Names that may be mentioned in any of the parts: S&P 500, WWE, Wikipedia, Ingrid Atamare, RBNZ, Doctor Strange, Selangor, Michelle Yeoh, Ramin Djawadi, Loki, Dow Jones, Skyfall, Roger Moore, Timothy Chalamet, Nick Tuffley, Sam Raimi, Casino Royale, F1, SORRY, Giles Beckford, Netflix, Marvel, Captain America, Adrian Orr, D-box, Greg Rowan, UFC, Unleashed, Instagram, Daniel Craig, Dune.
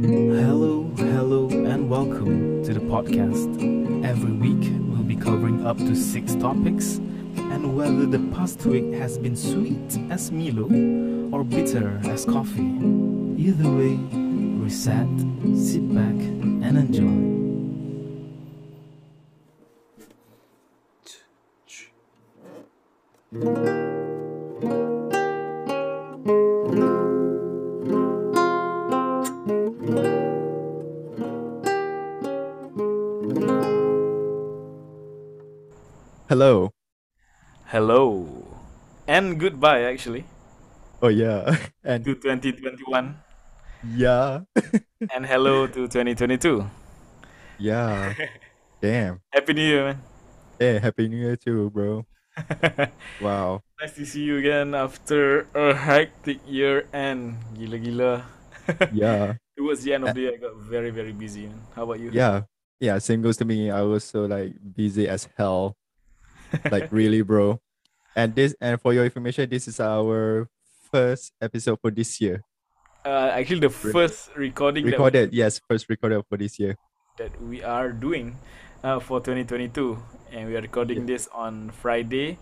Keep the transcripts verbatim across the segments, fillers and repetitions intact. Hello, hello, and welcome to the podcast. Every week, we'll be covering up to six topics, and whether the past week has been sweet as Milo or bitter as coffee. Either way, reset, sit back, and enjoy. Hello. Hello. And goodbye, actually. Oh, yeah. And to twenty twenty-one. Yeah. And hello to twenty twenty-two. Yeah. Damn. Happy New Year, man. Hey, Happy New Year too, bro. Wow. Nice to see you again after a hectic year end. Gila-gila. Yeah. Towards the end of the year, I got very, very busy. Man. How about you? Yeah. Yeah, same goes to me. I was so like busy as hell. Like really, bro. And this, and for your information, this is our first episode for this year. Uh, actually, the first recording. Recorded, that we, yes, first recorded for this year. That we are doing uh, for twenty twenty-two, and we are recording yeah. this on Friday,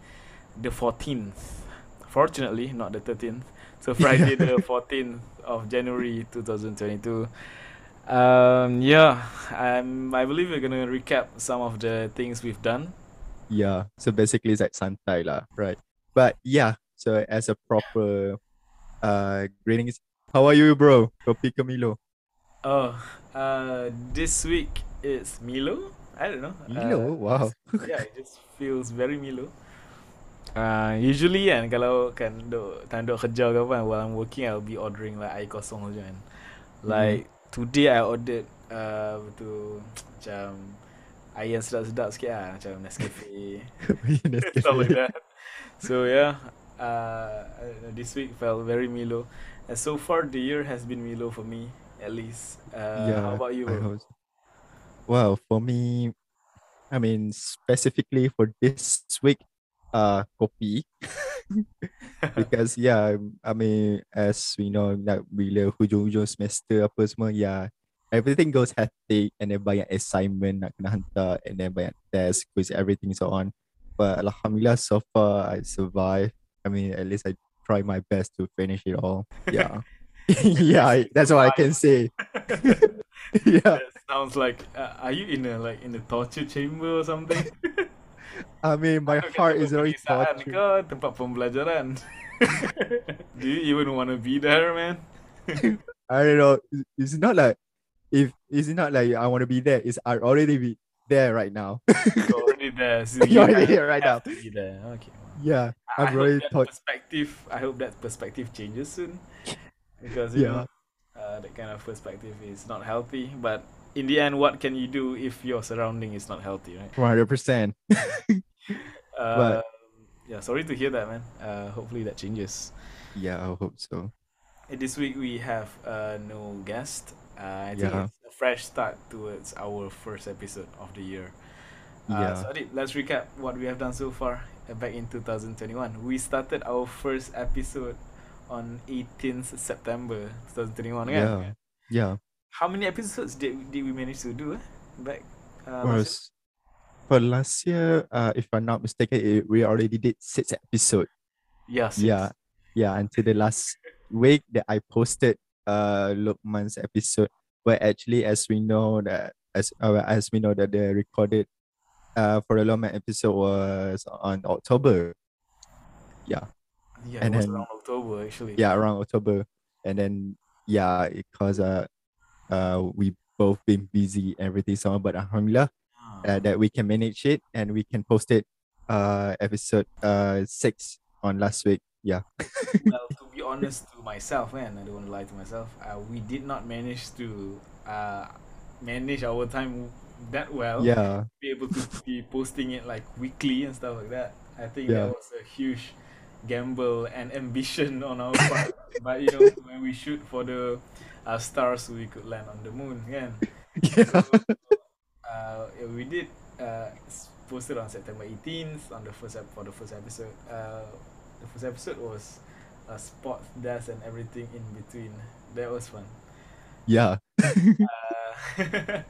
the fourteenth. Fortunately, not the thirteenth. So Friday, yeah. the fourteenth of January, twenty twenty-two. Um, yeah, um, I believe we're gonna recap some of the things we've done. Yeah, so basically it's like santai lah, right? But yeah, so as a proper uh, greetings, how are you, bro? Kopi ke Milo? Oh, uh, this week it's Milo. I don't know. Milo, uh, wow. Yeah, it just feels very Milo. Uh, usually kan, kalau kan duk tanduk kerja ke apa, while I'm working, I'll be ordering like air kosong je kan. Like mm. today I ordered uh, betul macam air yang sedap-sedap sikit lah, macam Nescafe. Stuff like that. So yeah, uh, this week felt very Milo. And so far the year has been Milo for me, at least. Uh, yeah, how about you? Was... Well, for me, I mean specifically for this week, uh, kopi. Because yeah, I mean as we know, like bila hujung-hujung semester apa semua, yeah. Everything goes hectic, and then banyak assignment nak kena hantar, and then banyak test, quiz, everything so on. But alhamdulillah, so far I survived. I mean, at least I try my best to finish it all. Yeah, yeah, that's what I can say. Yeah, that sounds like. Uh, are you in a like in a torture chamber or something? I mean, my heart is already tortured. Kau, tempat pembelajaran. Do you even want to be there, man? I don't know. It's not like. If it's not like I want to be there, it's I already be there right now. You're already there. So You're already here right now. Be there. Okay. Yeah, I, I already thought. Perspective. I hope that perspective changes soon, because you yeah. know uh, that kind of perspective is not healthy. But in the end, what can you do if your surrounding is not healthy, right? One hundred percent. But yeah, sorry to hear that, man. Uh, hopefully that changes. Yeah, I hope so. This week we have uh, no guest. Uh, I think yeah. it's a fresh start towards our first episode of the year. Uh, yeah. So Adit, let's recap what we have done so far back in twenty twenty-one. We started our first episode on eighteenth September twenty twenty-one, yeah. Kan? Yeah. How many episodes did, did we manage to do eh? back uh, last year? For last year, uh, if I'm not mistaken, it, we already did six episodes. Yeah, six. Yeah, yeah, until the last week that I posted uh Lukman's episode, but actually as we know that as uh, as we know that they recorded uh for the Lukman episode was on October, yeah yeah and it was then, around October actually yeah around October and then yeah because uh uh we both been busy everything so on, but alhamdulillah oh. uh, that we can manage it and we can post it uh episode uh six on last week. Yeah. Well, to be honest to myself, man, I don't want to lie to myself. Uh, we did not manage to uh, manage our time that well. Yeah. Be able to be posting it like weekly and stuff like that. I think yeah. that was a huge gamble and ambition on our part. But you know, when we shoot for the uh, stars, we could land on the moon again. Yeah. So, uh, we did uh, posted on September eighteenth on the first ep- for the first episode. Uh, The first episode was a uh, sports, death, and everything in between. That was fun. Yeah. uh,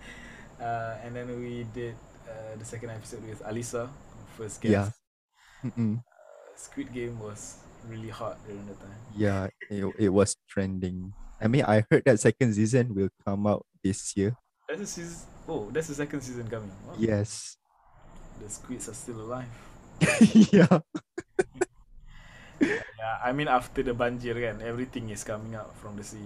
uh, and then we did uh, the second episode with Alisa, first guest. Yeah. Uh, Squid Game was really hot during the time. Yeah, it, it was trending. I mean, I heard that second season will come out this year. That's a season. Oh, that's the second season coming. Wow. Yes. The squids are still alive. Yeah. Yeah, I mean after the banjir kan, everything is coming out from the sea.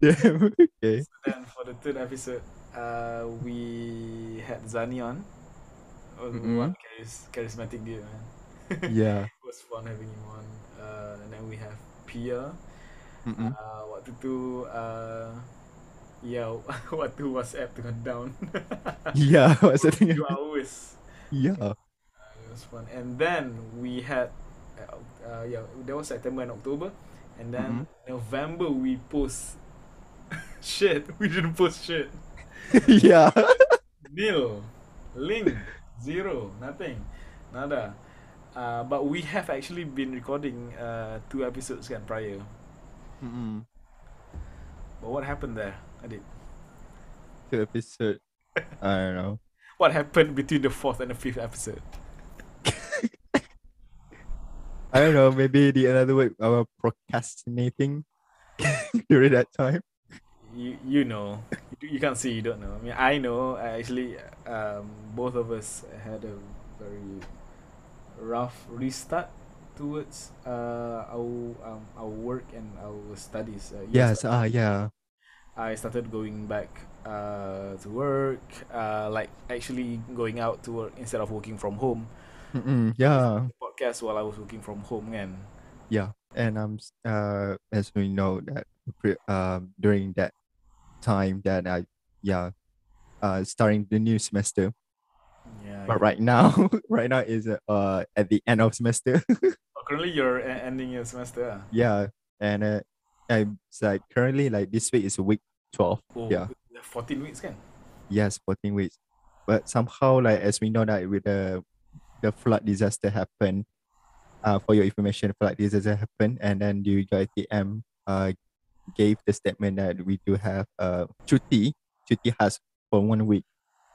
Damn, okay. So then for the third episode, uh, we had Zani on. Oh, mm-hmm. One charis- charismatic dude, man. Yeah. It was fun having him on. Uh, and then we have Pia. Mm-hmm. Uh, waktu tu, uh, yeah, waktu WhatsApp tengah down. Yeah, WhatsApp tengah down. two hours. Yeah. Fun. And then we had uh, uh, yeah, there was September and October, and then mm-hmm. November we post shit. We didn't post shit. Yeah. Nil, link, zero, nothing, nada. Uh, but we have actually been recording uh, two episodes kan prior. Mm-hmm. But what happened there, Adit? Two episode. I don't know. What happened between the fourth and the fifth episode? I don't know, maybe the another word, uh, procrastinating during that time. You you know, you, you can't say you don't know. I mean, I know. I actually, um, both of us had a very rough restart towards uh, our um, our work and our studies. Uh, yes, ah, uh, yeah. I started going back uh, to work, uh, like actually going out to work instead of working from home. Mm-mm, yeah. Podcast while I was working from home, kan? Yeah, and I'm uh as we know that uh, during that time that I yeah uh starting the new semester. Yeah. But yeah. right now, right now is uh at the end of semester. Oh, currently, you're ending your semester. Huh? Yeah, and uh, I'm like currently like this week is week twelve. Oh, yeah. Fourteen weeks, kan? Yes, fourteen weeks. But somehow, like as we know that with the uh, the flood disaster happened. Uh, for your information, flood disaster happened, and then the K K M uh gave the statement that we do have uh cuti, cuti has for one week.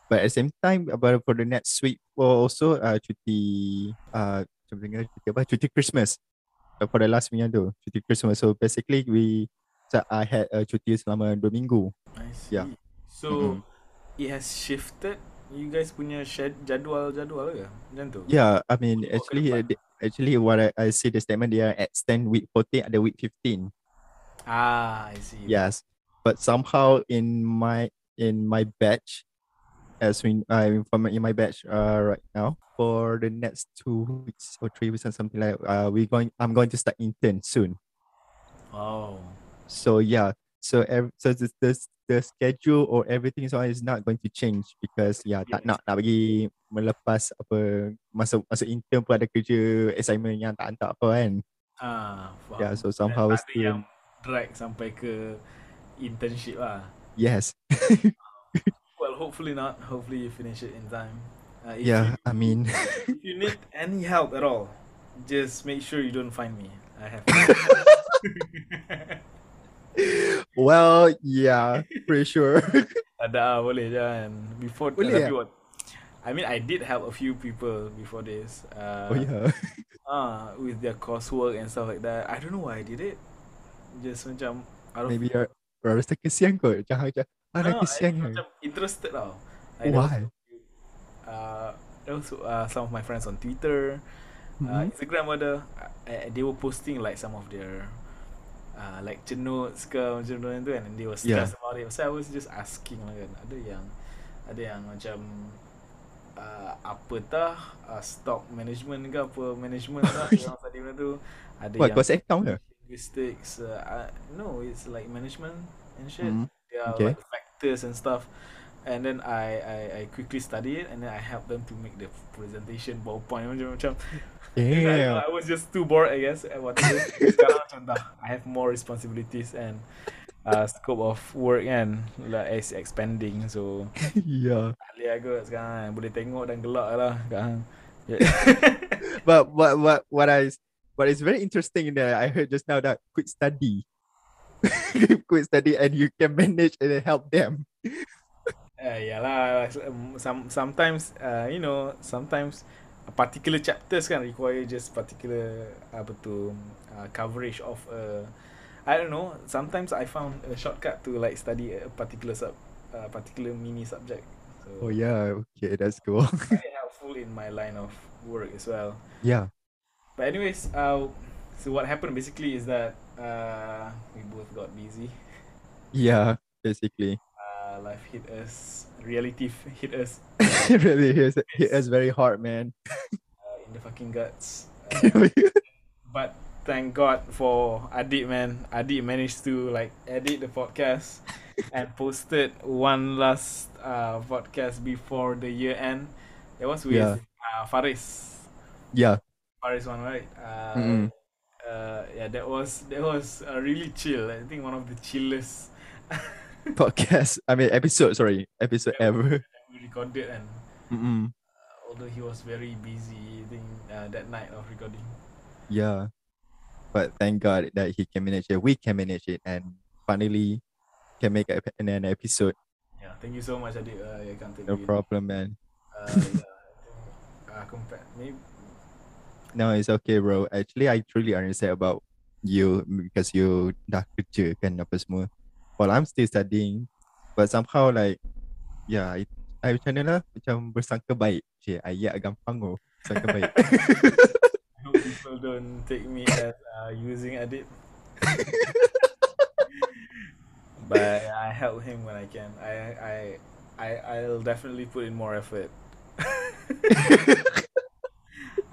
But at the same time, about for the next week, well, also uh cuti uh something about cuti Christmas. Uh, for the last minute tu, cuti Christmas. So basically, we so I had a uh, cuti selama dua minggu. I see. Yeah. So mm-hmm. It has shifted. You guys punya jadual-jadual ke? Macam tu? Yeah, I mean, actually oh, actually what I, I see the statement, they are extend week fourteen ada week fifteen. Ah, I see. Yes. But somehow in my in my batch, as we uh, from in my batch uh, right now, for the next two weeks or three weeks or something like uh we going I'm going to start intern soon. Oh. So yeah. So every, so this, this the schedule or everything so is not going to change because yeah, yeah tak nak nak bagi melepas apa masa masa intern pun ada kerja assignment yang tak hantar apa kan. Ah, wow. Yeah, so somehow it's still yang drag sampai ke internship lah. Yes. Well, hopefully not. Hopefully you finish it in time. Uh, yeah, you, I mean if you need any help at all, just make sure you don't find me. I have well, yeah, pretty sure. Ada boleh jangan before boleh, yeah. I mean, I did help a few people before this. Uh, oh yeah. Ah, uh, with their coursework and stuff like that. I don't know why I did it. Just macam I don't maybe you're rasa kesian kot. Jangan jangan. Ada kesian ke? Macam interested tau. I why? Uh, also uh, some of my friends on Twitter, mm-hmm. uh, Instagram ada. Uh, they were posting like some of their Uh, like notes ke macam tu kan, and they were stressed yeah. about it. So I was just asking lah kan, ada yang ada yang macam uh, apa tah uh, stock management ke apa management lah yang tadi benda tu ada. What, yang cost account ke? Statistics uh, uh, no, it's like management and shit. Mm-hmm. They are okay. Like factors and stuff. And then I, I I quickly studied and then I helped them to make the presentation PowerPoint macam-macam. Yeah. I, I was just too bored, I guess. I want to sekarang macam dah. I have more responsibilities and uh, scope of work kan, like is expanding. So yeah. Alia kot sekarang boleh tengok dan gelak lah sekarang. Yeah. But what what what I what is very interesting that I heard just now that quick study. quit study and you can manage and help them. Uh, yalah, some, sometimes uh, you know, sometimes particular chapters kan require just particular apa tu uh, coverage of uh, I don't know. Sometimes I found a shortcut to like study a particular sub uh, particular mini subject. So, oh yeah, okay, that's cool. Very helpful in my line of work as well. Yeah. But anyways, uh, so what happened basically is that uh, we both got busy. Yeah, basically. Uh, life hit us. Reality hit us. It really hit us, hit us very hard, man. Uh, in the fucking guts. Uh, but thank God for Adik, man. Adik managed to like edit the podcast and posted one last uh, podcast before the year end. That was with yeah. uh, Faris. Yeah. Paris one, right? Uh, mm-hmm. uh, yeah, that was that was uh, really chill. I think one of the chillest podcast. I mean, episode. Sorry, episode yeah, ever. We recorded and mm-hmm. uh, although he was very busy, I think uh, that night of recording. Yeah, but thank God that he can manage it. We can manage it, and finally can make an, an episode. Yeah, thank you so much, Adik. Uh, I can't thank you. No problem, man. Uh, yeah, I think, uh, compared maybe. No, it's okay, bro. Actually, I truly understand about you because you dah kerja kan apa semua. Well, I'm still studying, but somehow like, yeah, I, I macam mana lah, macam bersangka baik. Cik, ayat gampang oh, bersangka baik. I hope people don't take me as uh, using Adik. But I help him when I can. I, I, I, I'll definitely put in more effort.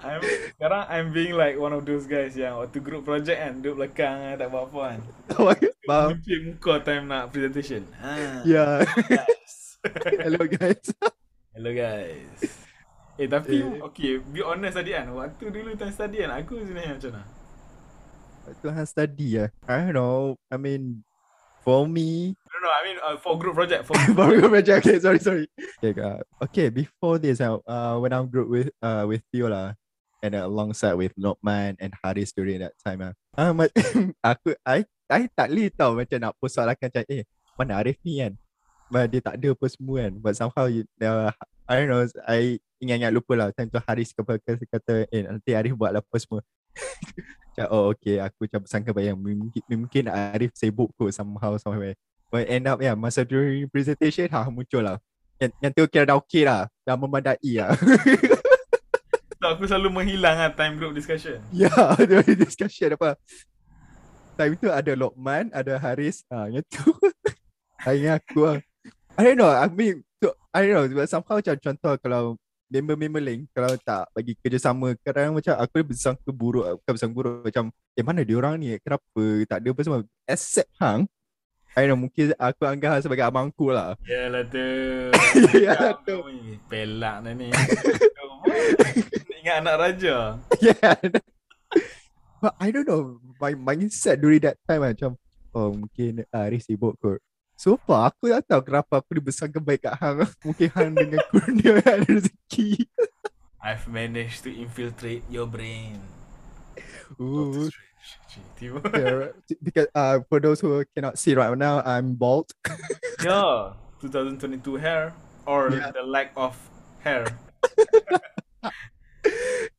I'm, sekarang I'm being like one of those guys yang waktu group project kan duduk belakang tak buat apa kan. Mencik muka time nak presentation. Ha. Yeah. Guys. Hello guys. Hello guys. Eh tapi eh. okay, be honest tadi kan, waktu dulu time study kan aku sebenarnya macam mana? Waktu hang study lah. I don't know. I mean for me No no I mean uh, for group project for group, for group project. Okay, sorry sorry. Okay, uh, okay before this uh, uh when I'm group with uh with Viola and uh, alongside with Lokman and Haris during that time ah. Uh. Uh, aku I I tak leh tahu macam nak persoalkan macam eh mana Arif ni kan. But dia tak ada apa semua kan. But somehow you, uh, I don't know I ingat-ingat lupa lah time tu Haris kata, kata eh nanti Arif buat lah apa semua. Macam oh okay aku macam bersangka bayang mungkin, mungkin Arif sibuk kot somehow somewhere. But end up ya yeah, masa during presentation ha muncul lah. Yang, yang tu kira dah okay lah. Dah memadai lah. Aku selalu menghilang lah time group discussion. Ya, yeah, ada discussion apa. Time tu ada Lokman, ada Haris. Ha, yang tu. Akhirnya aku lah. I don't know, I mean, so, I don't know. Sebab somehow macam contoh kalau member-member lain, kalau tak bagi kerjasama, kadang macam aku bersangka buruk, bukan bersangka buruk. Macam, eh mana diorang ni? Kenapa? Tak ada apa semua. Except hang. I don't know, mungkin aku anggap sebagai abangku lah. Yalah tu. Yalah tu. Pelak dah ni. Ingat anak raja. Yeah. But I don't know, my mindset during that time macam oh mungkin Arif sibuk kot. So far aku tak tahu kenapa aku bersangka baik kat hang. Mungkin hang dengan kurnia ada rezeki. I've managed to infiltrate your brain. Ooh. Yeah, because uh, for those who cannot see right now, I'm bald. Yeah, twenty twenty-two hair or yeah. the lack of hair.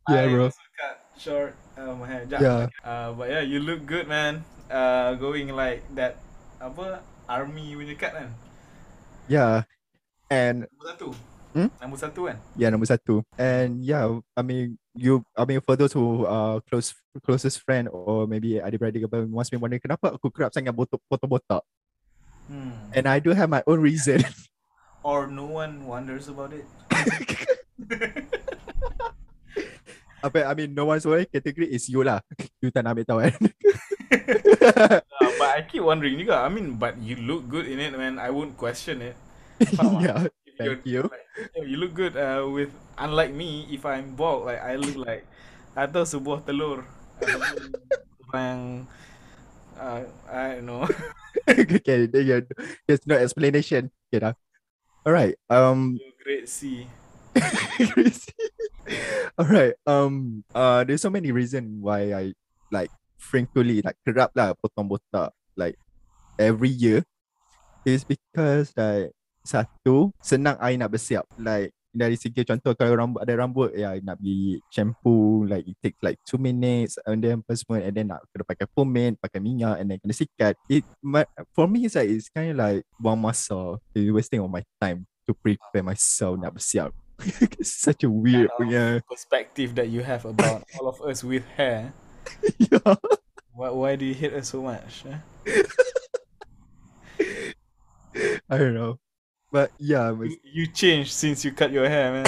Yeah, I bro. Also cut short um, hair. Yeah. Uh, but yeah, you look good, man. Uh, going like that, apa army punya cut kan? Yeah, and nombor satu. Hmm? Nombor satu kan? Yeah, nombor satu. And yeah, I mean you, I mean for those who are close closest friend or maybe adik-beradik apa, must be wondering kenapa aku kerap sangat botak-botak. Hmm. And I do have my own reason. Or no one wonders about it. Apa, I mean no one's worry category is you lah. You tak nak ambil tahu kan. uh, But I keep wondering juga, I mean but you look good in it, man. I won't question it. Yeah, if thank you like, you look good uh, with unlike me. If I'm bald, like I look like atau sebuah telur yang uh, I don't know. Okay, there's no explanation. Okay dah. Alright, um grade C. Alright, um, uh, there's so many reasons why I like, frankly, like kerap lah potong botak. Like every year is because like satu, senang I nak bersiap. Like dari segi contoh kalau rambut, ada rambut ya nak beli shampoo, like it takes like two minutes and then apa semua, and then nak kena pakai pomade, pakai minyak, and then kena sikat. It for me it's like it's kind of like buang masa, it's wasting all my time to prepare myself nak bersiap. Such a weird punya perspective that you have about all of us with hair. Yeah. Why, why do you hate us so much? Eh? I don't know. But yeah, but... you, you changed since you cut your hair, man.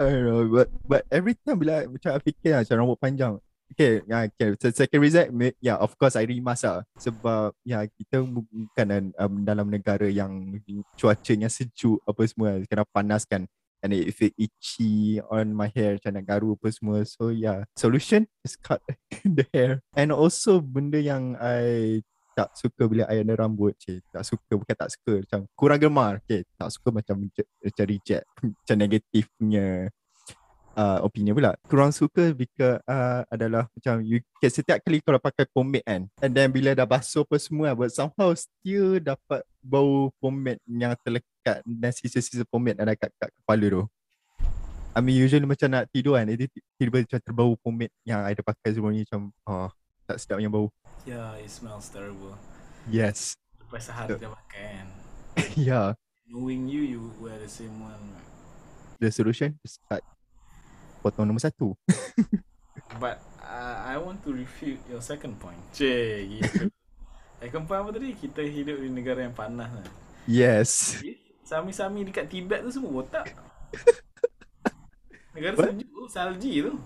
I don't know, but but every time bila macam I fikir macam rambut panjang. Okay, okay. So, second reason, yeah, of course I rimas lah. Sebab yeah, kita bukan um, dalam negara yang cuacanya sejuk apa semua. Kena panas kan. And if it itchy on my hair, macam nak garu apa semua. So yeah, solution is cut the hair. And also benda yang I tak suka bila I ada rambut, cik. Tak suka, bukan tak suka, macam kurang gemar. Okay, tak suka macam macam reject, macam negatif punya Uh, opinion pula. Kurang suka because uh, adalah macam you, okay, setiap kali kalau pakai pomade kan, and then bila dah basuh pun semua, but somehow still dapat bau pomade yang terlekat dan sisa-sisa pomade ada kat, kat kepala tu. I mean usually macam nak tidur kan, jadi tiba-tiba macam terbau pomade yang I dah pakai sebelumnya, macam oh, tak sedap yang bau. Yeah, it smells terrible. Yes. Lepas sehari so, dah pakai kan. Yeah. Knowing you, you wear the same one. The solution is cut. Potong nombor satu. But uh, I want to refute your second point. Cik, gitu. Second point apa tadi? Kita hidup di negara yang panas lah. Yes. Sami-sami dekat Tibet tu semua botak. Negara sejuk, salji tu.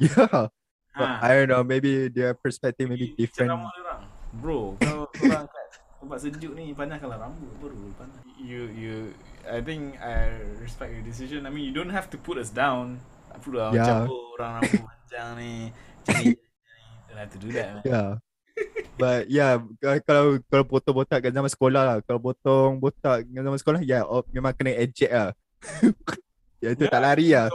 Yeah. Ha. I don't know, maybe their perspective maybe different. Ceramah orang. Bro, kalau orang kat tempat sejuk ni panaskanlah rambut, baru panas. You, you, I think I respect your decision. I mean, you don't have to put us down. Pula yeah. Macam oh, orang rambut panjang ni jadi don't have to do that, man. Yeah. But yeah, kalau kalau potong botak kat zaman sekolah lah, kalau potong botak kat zaman sekolah ya yeah, oh, memang kena eject lah. Ya itu yeah, tak lari lah.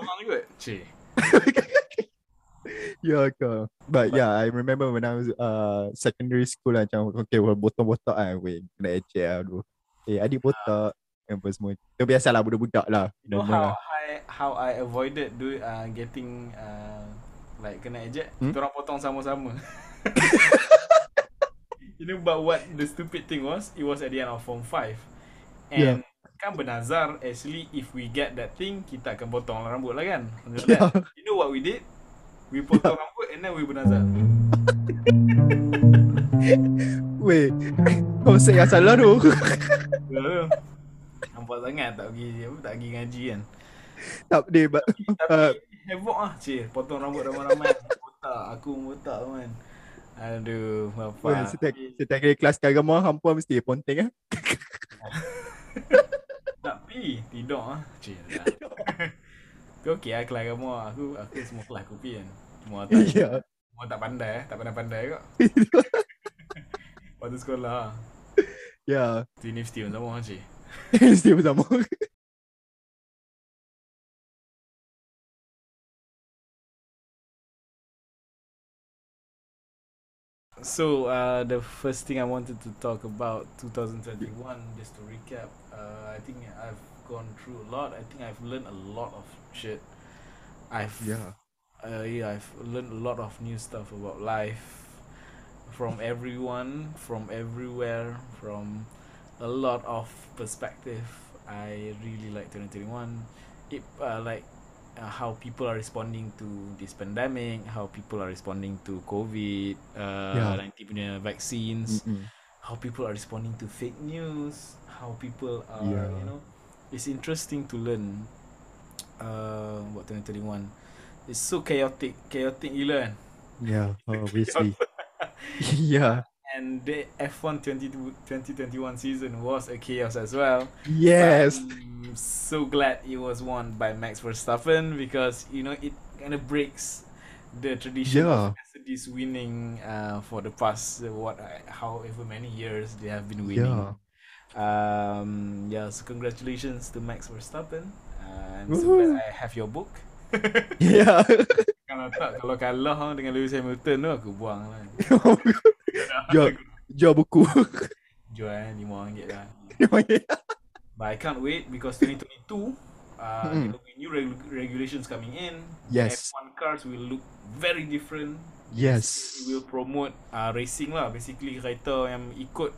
Ya ke. But yeah, I remember when I was uh, secondary school lah, macam okay, potong botak ah weh kena eject lah dulu. Eh adik botak apa semua. Itu biasalah budak-budak lah. You know how I, how I avoided do uh, getting uh, like kena ejek, hmm? Kita orang potong sama-sama. You know, but what the stupid thing was, it was at the end of form five. And yeah. Kan bernazar actually if we get that thing, kita akan potong rambut lah kan. Yeah. You know what we did? We potong yeah. rambut and then we bernazar. Weh, konsep yang salah tu. Nampak sangat tak pergi apa, tak pergi ngaji kan. Tak boleh but, tapi uh, havoc ah cik, potong rambut ramai-ramai. Botak, aku botak kan. Aduh, apa. Weh, setiap, setiap kali kelas agama hampa mesti ponteng ah. Tapi tidur ah cik. Kau okey ah kelas agama, aku aku semua kelas aku pi kan. Cuma tak. Yeah. Cuma tak pandai eh, tak pandai-pandai kok. Waktu sekolah. Ya. Yeah. Universiti pun sama cik. Universiti pun sama. So uh, the first thing I wanted to talk about twenty twenty-one, just to recap, uh, I think I've gone through a lot. I think I've learned a lot of shit. I've yeah, uh, yeah, I've learned a lot of new stuff about life from everyone, from everywhere, from a lot of perspective. I really like twenty twenty-one. It uh, like Uh, how people are responding to this pandemic, how people are responding to COVID, uh, yeah. nineteen punya vaccines, mm-hmm. how people are responding to fake news, how people are, yeah. you know, it's interesting to learn uh, what twenty twenty-one. It's so chaotic, chaotic you learn. Yeah, obviously. Yeah. And the F one twenty twenty-one season was a chaos as well. Yes. I'm so glad it was won by Max Verstappen because, you know, it kind of breaks the tradition yeah. of Mercedes winning uh, for the past, uh, what, uh, however many years they have been winning. Yeah. Um, yeah, so congratulations to Max Verstappen. Uh, I'm Woo-hoo. so glad I have your book. Yeah. Kalau tak, kalau kalah dengan Lewis Hamilton tu, aku buang lah. Your Jual buku. Jual lima ringgit lah. lima ringgit. But I can't wait because twenty twenty-two uh, mm. there will be new reg- regulations coming in. Yes. F one cars will look very different. Yes. It will promote uh, racing lah. Basically kereta yang ikut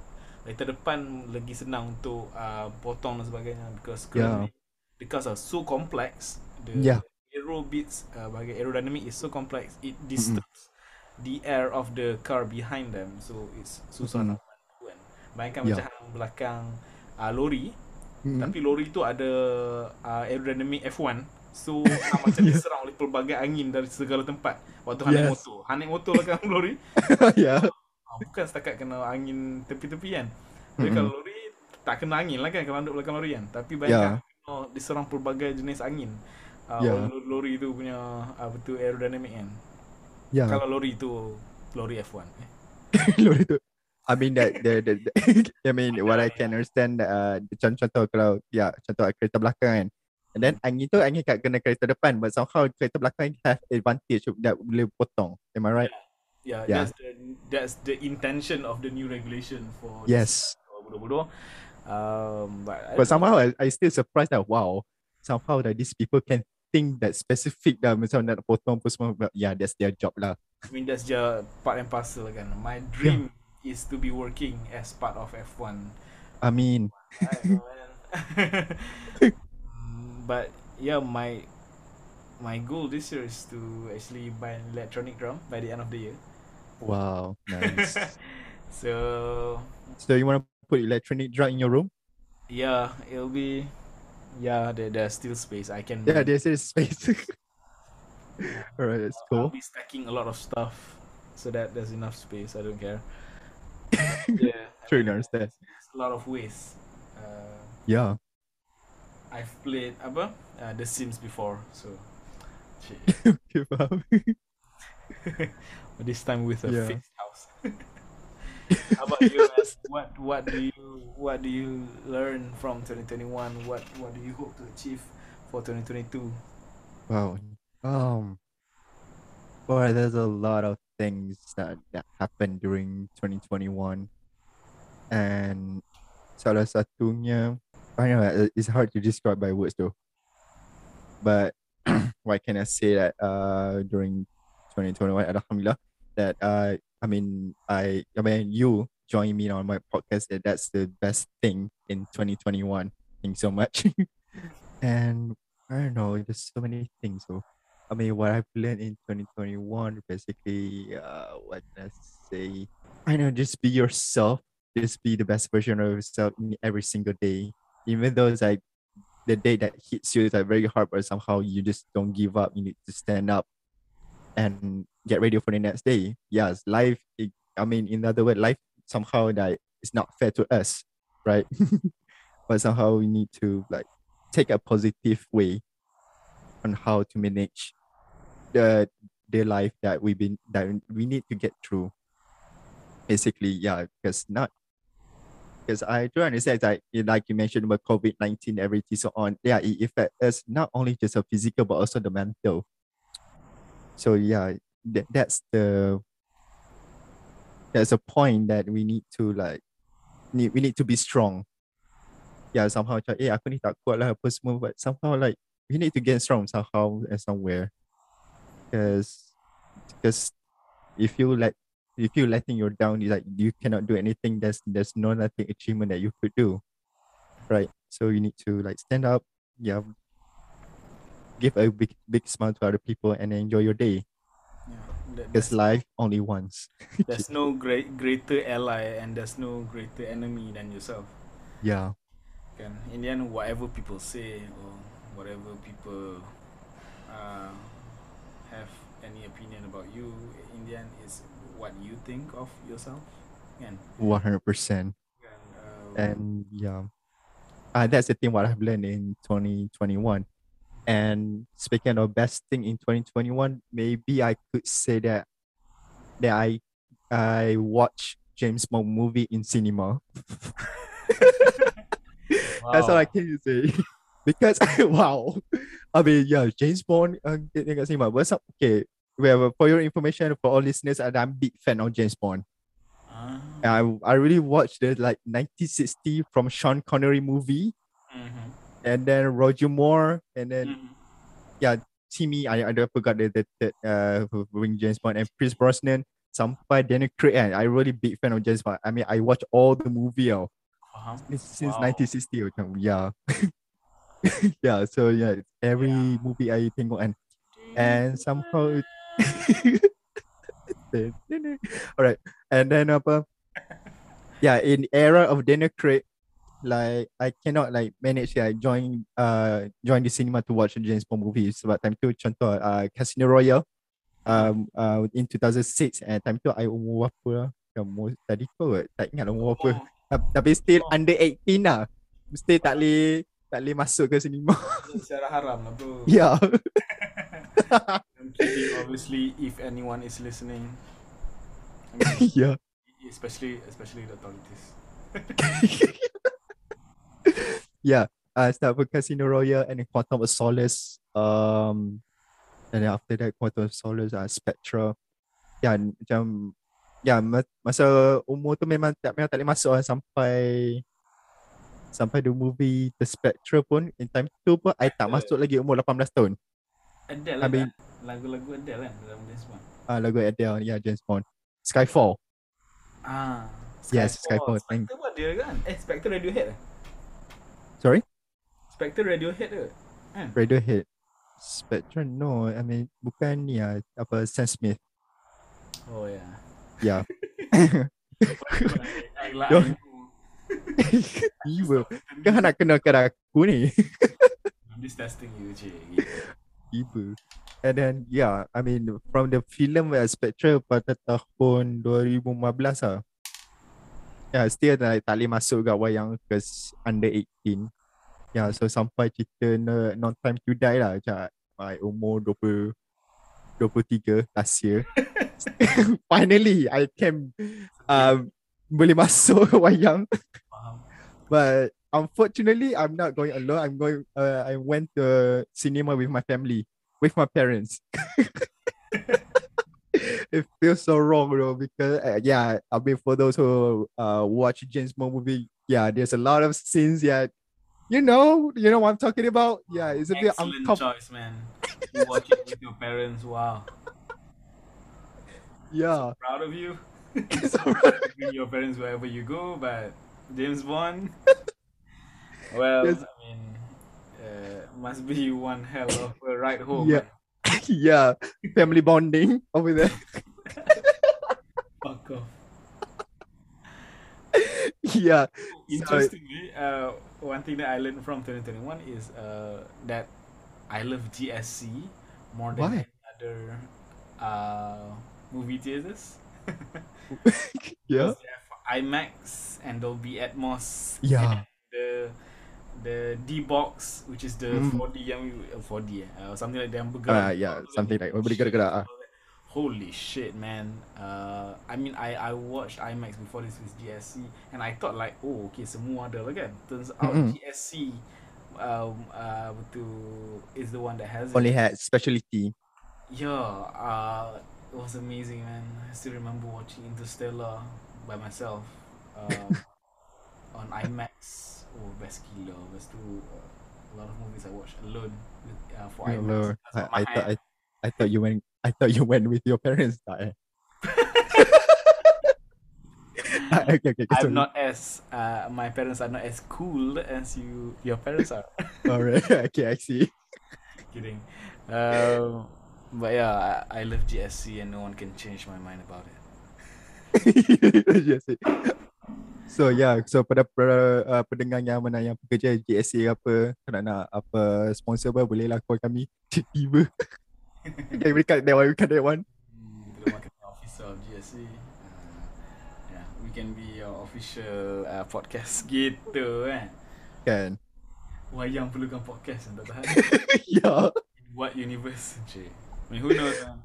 kereta depan lagi senang untuk uh, potong dan sebagainya. Because currently yeah. the cars are so complex. The yeah. aero bits uh, bagai aerodynamic is so complex. It disturbs mm-hmm. the air of the car behind them. So it's susah nak mm-hmm. kan. Bayangkan yeah. macam belakang uh, lori. Mm-hmm. Tapi lori tu ada uh, aerodynamic F one. So uh, macam yeah. diserang oleh pelbagai angin dari segala tempat. Waktu yes. naik motor naik motor lah kan lori. yeah. uh, Bukan setakat kena angin tepi-tepi kan. Jadi mm-hmm. kalau lori tak kena angin lah kan, kalau duduk belakang lori kan. Tapi bayangkan yeah. kena diserang pelbagai jenis angin. Uh, yeah. Lori tu punya uh, betul aerodynamic kan. yeah. Kalau lori tu lori F one eh? Lori tu I mean that, that, that, that I mean what I can understand that, uh, contoh kalau ya yeah, contoh kereta belakang kan, and then angin tu angin kat kena kereta depan, but somehow kereta belakang have advantage that boleh potong. Am I right? Yeah, yeah, yeah. That's the that's the intention of the new regulation for yes. bodoh-bodoh. Um, but, but somehow I, I still surprised that wow, somehow that these people can think that specific dah macam nak potong pun semua. Yeah, that's their job lah. I mean that's just part and parcel kan. My dream yeah. is to be working as part of F one. I mean, but yeah, my my goal this year is to actually buy an electronic drum by the end of the year. Wow, nice. so, so you want to put electronic drum in your room? Yeah, it'll be. Yeah, there, there's still space. I can. Yeah, there's still space. Alright, that's cool. I'll be stacking a lot of stuff so that there's enough space. I don't care. Yeah, true, I mean, understand. There's a lot of ways. Uh, yeah, I've played apa uh, The Sims before, so give up. But this time with a yeah. fixed house. How about you? What what do you what do you learn from twenty twenty-one? What what do you hope to achieve for twenty twenty-two? Wow. Um. Boy, there's a lot of things that, that happened during twenty twenty-one, and salah satunya, I know it's hard to describe by words though, but why can I say that uh during twenty twenty-one, alhamdulillah, that uh I mean I I mean you joined me on my podcast, that that's the best thing in twenty twenty-one. Thanks so much. And I don't know, there's so many things though. I mean, what I've learned in twenty twenty-one, basically, uh, what can I say? I know, just be yourself. Just be the best version of yourself in every single day. Even though it's like the day that hits you is like very hard, but somehow you just don't give up. You need to stand up and get ready for the next day. Yes, life, it, I mean, in other words, life somehow that it's not fair to us, right? But somehow we need to like take a positive way on how to manage the the life that we've been that we need to get through, basically. Yeah, because not because I do understand that, like you mentioned about COVID nineteen, everything so on. Yeah, it affects us not only just the physical but also the mental. So yeah, that, that's the that's a point that we need to like need we need to be strong. Yeah, somehow like, eh, aku ni tak kuat lah apa semua, but somehow like we need to get strong somehow and somewhere, because because if you let if you letting you down, you like you cannot do anything. There's there's no nothing achievement that you could do, right? So you need to like stand up, yeah, give a big big smile to other people and enjoy your day. Yeah, because life only once. There's no great greater ally and there's no greater enemy than yourself. Yeah. And in the end, whatever people say or whatever people uh, have any opinion about you, in the end, is what you think of yourself. And one hundred percent. And yeah, uh, that's the thing what I've learned in twenty twenty one. And speaking of best thing in twenty twenty one, maybe I could say that that I I watched James Bond movie in cinema. Wow. That's all I can say. Because wow, I mean yeah, James Bond. Um, what's up? Okay, well, for your information, for all listeners, I'm a big fan of James Bond. Uh. And I I really watched the like nineteen sixty from Sean Connery movie, mm-hmm. and then Roger Moore, and then mm-hmm. yeah, Timmy, I I forgot the the, the uh James Bond, and Pierce Brosnan sampai Daniel Craig. And I really big fan of James Bond. I mean, I watch all the movie oh, uh-huh. since wow. nineteen sixty macam yeah. yeah, so yeah, every yeah. movie I tengok and and somehow it alright, and then apa? Yeah, in era of Daniel Craig, like I cannot like manage yeah, join uh join the cinema to watch James Bond movies. Sebab time tu contoh uh, Casino Royale, um uh in two thousand six, and time tu I umur apa? Umur tadi tu tak ingat umur apa. Oh. Tapi still oh. under eighteen lah. Mesti tak boleh tak boleh masuk ke cinema. Secara haram lah bro. Yeah. I'm kidding, obviously, if anyone is listening. I mean, yeah. Especially especially the authorities. yeah. Uh, start with Casino Royale and then Quantum of Solace. Um, and then after that, Quantum of Solace, uh, Spectre. Yeah, macam, yeah, masa umur tu memang tak, memang tak boleh masuk lah sampai... Sampai the movie The Spectre pun, in time tu pun, I tak masuk lagi umur lapan belas tahun. Adele lah kan? Lagu-lagu Adele kan dalam James Bond. Ah, lagu Adele, ya yeah, James Bond. Skyfall. Ah, Skyfall. Yes, Skyfall. Spectre pun ada kan? Eh, Spectre Radiohead lah. Sorry? Spectre Radiohead ke? Hmm. Radiohead. Spectre, no. I mean, bukan ni lah. Apa, Sam Smith. Oh, yeah. Yeah. I like you. Evil. Kan nak kena kat aku ni. I'm just testing you, je. Ibu. And then yeah, I mean from the film Spectre pada tahun twenty fifteen lah. Yeah, still like, tak boleh masuk kat wayang ke under eighteen. Yeah, so sampai cerita No Time to Die lah macam my umur twenty, twenty-three last year. Finally I can um, boleh masuk kat wayang. But unfortunately, I'm not going alone. I'm going. Uh, I went to cinema with my family, with my parents. It feels so wrong, bro. Because uh, yeah, I mean, for those who uh, watch James Bond movie, yeah, there's a lot of scenes. Yeah, you know, you know what I'm talking about. Yeah, it's a excellent bit uncomfortable. Choice, man. You watch it with your parents. Wow. Yeah. So proud of you. So proud of you. Your parents wherever you go, but James Bond. Well, yes. I mean, uh, must be one hell of a ride home. Yeah, yeah. Family bonding over there. Fuck off. Yeah. Interestingly, uh, one thing that I learned from twenty twenty-one is uh, that I love G S C more than Why? other uh, movie theaters. Yeah. IMAX and Dolby Atmos. Yeah. The the D box, which is the mm. four D yang uh, four D uh, something like that. Ah uh, yeah, something like bergerak-gerak. Holy shit, man. Uh, I mean, I I watched IMAX before this with G S C, and I thought like, oh, okay, semua ada lah kan. Turns out mm-hmm. G S C um uh to is the one that has only it. Had specialty. Yeah. Uh, it was amazing, man. I still remember watching Interstellar by myself uh, on IMAX. Oh, best killer. Best two. Uh, a lot of movies I watched alone with, uh, for IMAX. I, I thought I, I thought you went. I thought you went with your parents. That, eh? okay, okay, okay, I'm sorry. Not as. Uh, my parents are not as cool as you. Your parents are. Alright. Okay, I see. Kidding. Um, but yeah, I, I love G S C, and no one can change my mind about it. Yes. So yeah, so pada uh, pendengar yang mana yang pekerja G S C apa, nak nak apa sponsor apa, bolehlah call kami. Tiba. Okay, we can that one, we can that one. The marketing officer of G S C. Uh, yeah, we can be your official uh, podcast gitu eh. Kan. Wayang perlukan podcast tak tahan. Yeah. In what universe? Cik? I mean, who knows? Uh,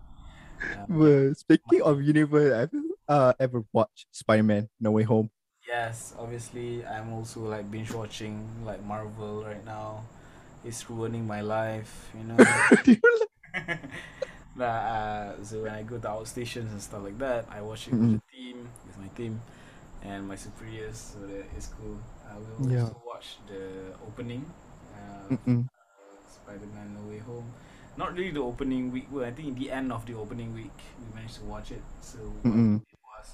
Well, speaking of universe, have you uh, ever watched Spider-Man: No Way Home? Yes, obviously. I'm also like binge watching like Marvel right now. It's ruining my life, you know. But, uh, so when I go to outstations and stuff like that, I watch it with mm-hmm. the team, with my team. and my superiors, so that it's cool. I will yeah. also watch the opening, uh, uh, Spider-Man: No Way Home. Not really the opening week, well, I think in the end of the opening week, we managed to watch it. So what Mm-mm. it was,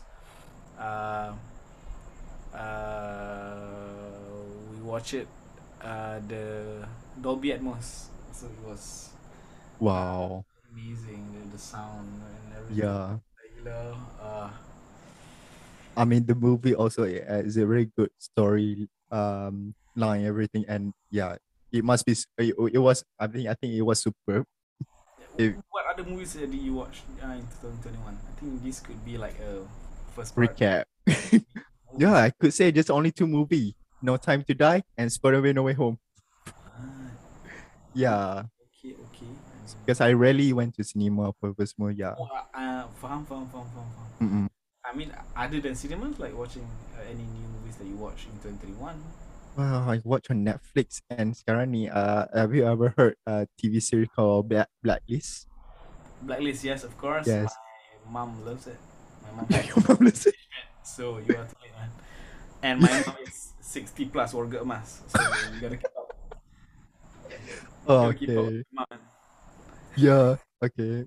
uh, uh, we watched it, uh, the Dolby Atmos. So it was wow, uh, amazing, the, the sound and everything. Yeah. Regular, uh, I mean, the movie also is a very good story, um, line, everything, and yeah. It must be. It was. I think. I think it was superb. What other movies did you watch in twenty twenty-one? I think this could be like a first part. Recap. Yeah, I could say just only two movies: No Time to Die and Spider-Man: No Way Home. Ah. Yeah. Okay. Okay. Because I rarely went to cinema for this movie. Yeah. Oh, uh, faham, faham, faham, faham, faham. Mm-mm. I mean, other than cinemas, like watching uh, any new movies that you watch in twenty twenty-one. Wow, I watch on Netflix and sekarang ni, uh, have you ever heard a T V series called Black Blacklist? Blacklist, yes, of course. Yes. My mom loves it. My mom loves, Your mom loves it. So you are too late, man. And my mom is sixty plus warga emas. So you gotta keep up. Oh, okay. Keep up with mom. Yeah, okay.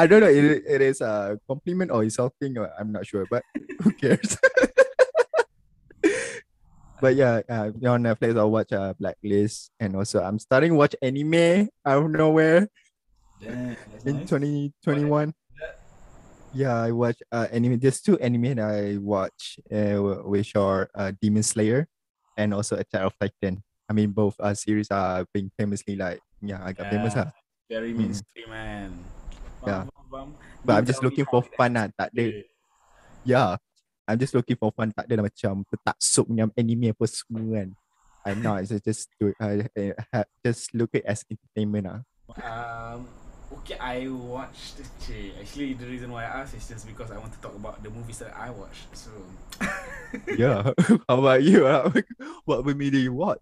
I don't know, it, it is a compliment or insulting, or I'm not sure, but who cares? But yeah, uh, on Netflix, I'll watch uh, Blacklist, and also I'm starting to watch anime out of nowhere. Damn, in nice. twenty twenty-one. Yeah, I watch uh, anime. There's two anime that I watch, uh, which are uh, Demon Slayer and also Attack of Titan. I mean, both uh, series are being famously like, yeah, I got yeah, famous. Huh? Very mainstream, mm. man. Bum, yeah. Bum, bum. But you I'm just looking for fun. That tak ada. Yeah. I'm just looking for fun. Tak ada macam petak sup yang anime apa semua kan. I'm not. So just do it. I, I, I just look it as entertainment lah. Um, okay, I watched it. Actually, the reason why I asked is just because I want to talk about the movies that I watched. So yeah. How about you? What movie do you watch?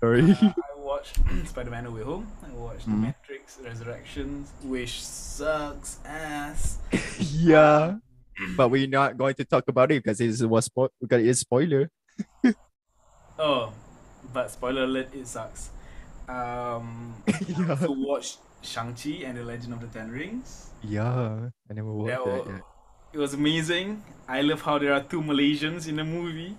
Sorry. Uh, I watched Spider-Man: No Way Home. I watched mm. The Matrix Resurrections, which sucks ass. Yeah. But we're not going to talk about it because it was spo- because it's spoiler. Oh, but spoiler alert! It sucks. Um, yeah. I also watched Shang-Chi and the Legend of the Ten Rings. Yeah, I never watched that. that yet. It was amazing. I love how there are two Malaysians in the movie,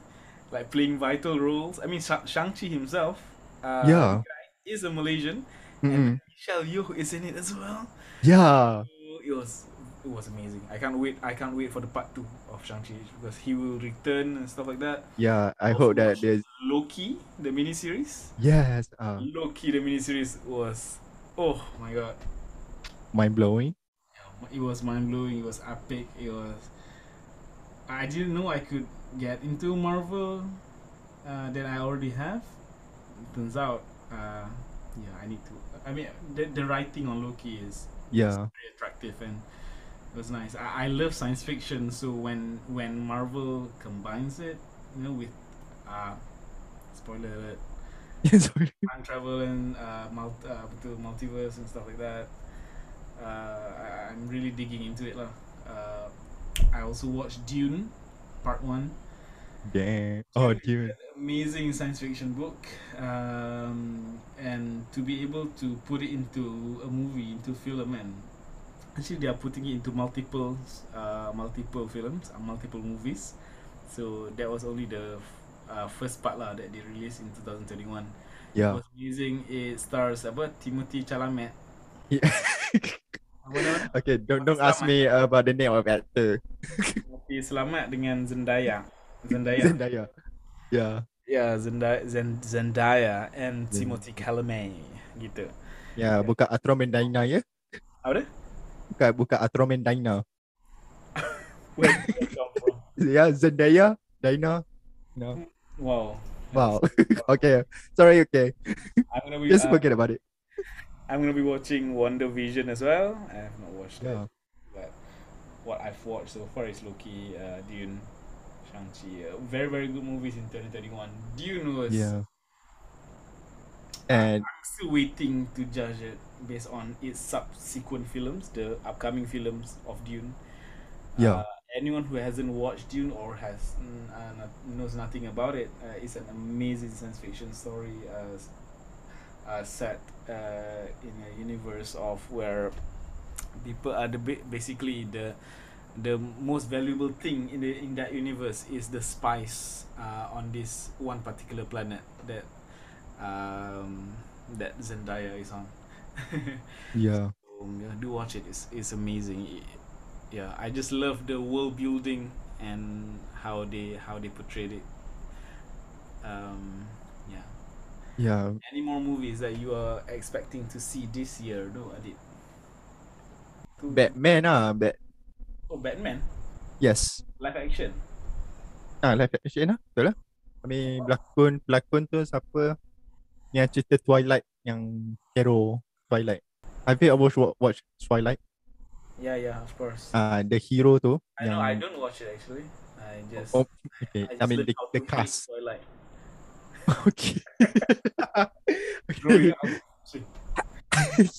like playing vital roles. I mean, Sh- Shang-Chi himself, uh, yeah, guy is a Malaysian, mm-hmm. and Michelle Yeoh is in it as well. Yeah, so it was. It was amazing. I can't wait. I can't wait for the part two of Shang-Chi because he will return and stuff like that. Yeah, I also hope that there's Loki, the miniseries. Yes. Uh, Loki, the miniseries was, oh my god, mind blowing. Yeah, it was mind blowing. It was epic. It was. I didn't know I could get into Marvel uh, that I already have. It turns out, uh, yeah, I need to. I mean, the the writing on Loki is yeah is very attractive and. It was nice. I, I love science fiction, so when when Marvel combines it, you know, with uh, spoiler alert, time travel and uh, multi uh, multiverse and stuff like that, uh, I, I'm really digging into it lah. Uh, I also watched Dune, part one. Damn! Oh, Dune! Amazing science fiction book, um, and to be able to put it into a movie, into film, and actually, they are putting it into multiple, uh, multiple films, uh, multiple movies. So that was only the uh, first part lah that they released in twenty twenty-one. Yeah. It was amazing. It stars about Timothy Chalamet. Yeah. Okay, don't don't ask me about the name of actor. Timothy Chalamet dengan Zendaya. Zendaya. Zendaya. Yeah. Yeah, Zendaya, Zend- Zendaya and yeah. Timothy Chalamet gitu. Yeah, yeah. Bukan Atrom and Dina ya? Apa dia? Bukan, bukan Atrom and Dina. Where did that come from? Yeah, Zendaya, Dina. No. Wow. Wow. Okay. Sorry, okay. I'm gonna be, just forget uh, about it. I'm going to be watching WandaVision as well. I have not watched yeah. it. But what I've watched so far is Loki, uh, Dune, Shang-Chi. Uh, very, very good movies in twenty twenty-one. Dune was... Yeah. And I'm still waiting to judge it based on its subsequent films, the upcoming films of Dune. Yeah. Uh, anyone who hasn't watched Dune or has mm, uh, not, knows nothing about it, uh, it's an amazing science fiction story uh, uh, set uh, in a universe of where people are the ba- basically the the most valuable thing in the in that universe is the spice uh, on this one particular planet that um, that Zendaya is on. Yeah. So, yeah, do watch it. It's it's amazing. It, yeah, I just love the world building and how they how they portrayed it. Um, yeah. Yeah. Any more movies that you are expecting to see this year? No, Adit. Two. Batman ah, Bat. Oh, Batman? Yes. Live action? Ah, live action lah. Betul lah. Kami pelakon, pelakon tu siapa yang cerita Twilight, yang hero Twilight. Have you ever watch Twilight? Yeah, yeah, of course. Ah, uh, the hero tu. I yang... know, I don't watch it actually. I just. Oh, okay. I, I mean the, the cast. Twilight. Okay. Okay.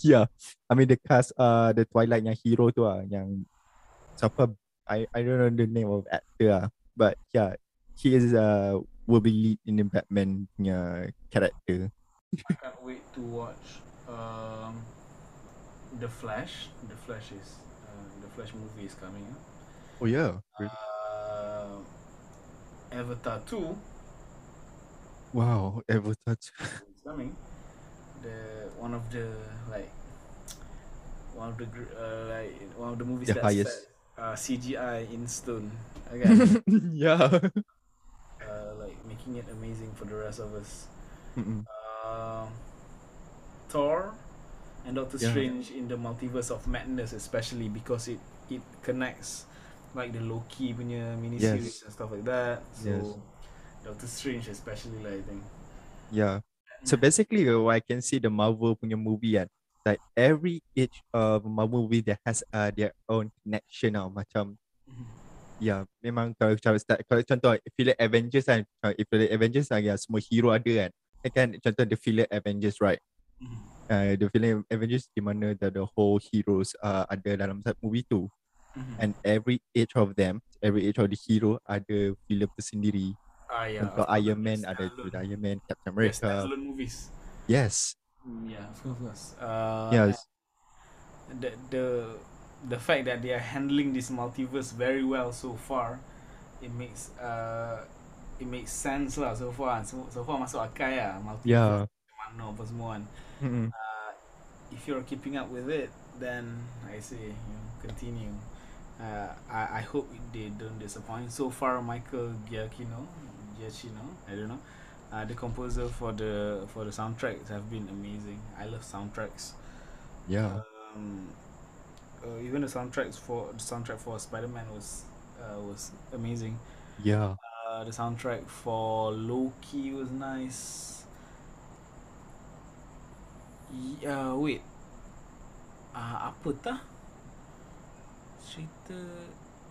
Yeah, I mean the cast. Ah, uh, the Twilight yang hero tu ah, yang siapa? I I don't know the name of actor ah, but yeah, he is uh will be lead in the Batman punya character. I can't wait to watch um the Flash. The Flash is. The Flash movie is coming up. Oh yeah. Uh, Avatar two. Wow, Avatar two. It's coming. The one of the like one of the uh, like one of the movies that set uh, C G I in stone again. Yeah. Uh, like making it amazing for the rest of us. Mm-mm. Uh, Thor. And Doctor yeah. Strange in the Multiverse of Madness, especially because it, it connects like the Loki punya miniseries yes. and stuff like that. So yes. Doctor Strange especially lah, I think. Yeah. So basically, uh, I can see the Marvel punya movie kan. Like every each of uh, Marvel movie that has uh, their own connection now. Macam, mm-hmm. yeah, memang kalau start, kalau contoh, if you like Avengers kan, if you like Avengers kan, yeah, semua hero ada kan. Kan contoh the filler Avengers, right? Mm-hmm. Uh, the film Avengers di mana the, the whole heroes uh, ada dalam satu movie tu, mm-hmm. and every each of them, every each of the hero ada film tersendiri. Ah, yeah, untuk Iron Man ada juga Iron Man, Captain America. Yes, excellent movies. Yes. Mm, yeah, of course. Uh, yes. The the the fact that they are handling this multiverse very well so far, it makes uh it makes sense lah so far. So, so far masuk akal lah multiverse. Yeah. No, apa semua kan. Mm-hmm. Uh, if you're keeping up with it, then I say you know, continue. Uh, I I hope they don't disappoint. So far, Michael Giacchino, Giacchino, I don't know, uh, the composer for the for the soundtracks have been amazing. I love soundtracks. Yeah. Um, uh, even the soundtracks for the soundtrack for Spider-Man was uh, was amazing. Yeah. Uh, the soundtrack for Loki was nice. Uh, wait uh, apa tah? Cerita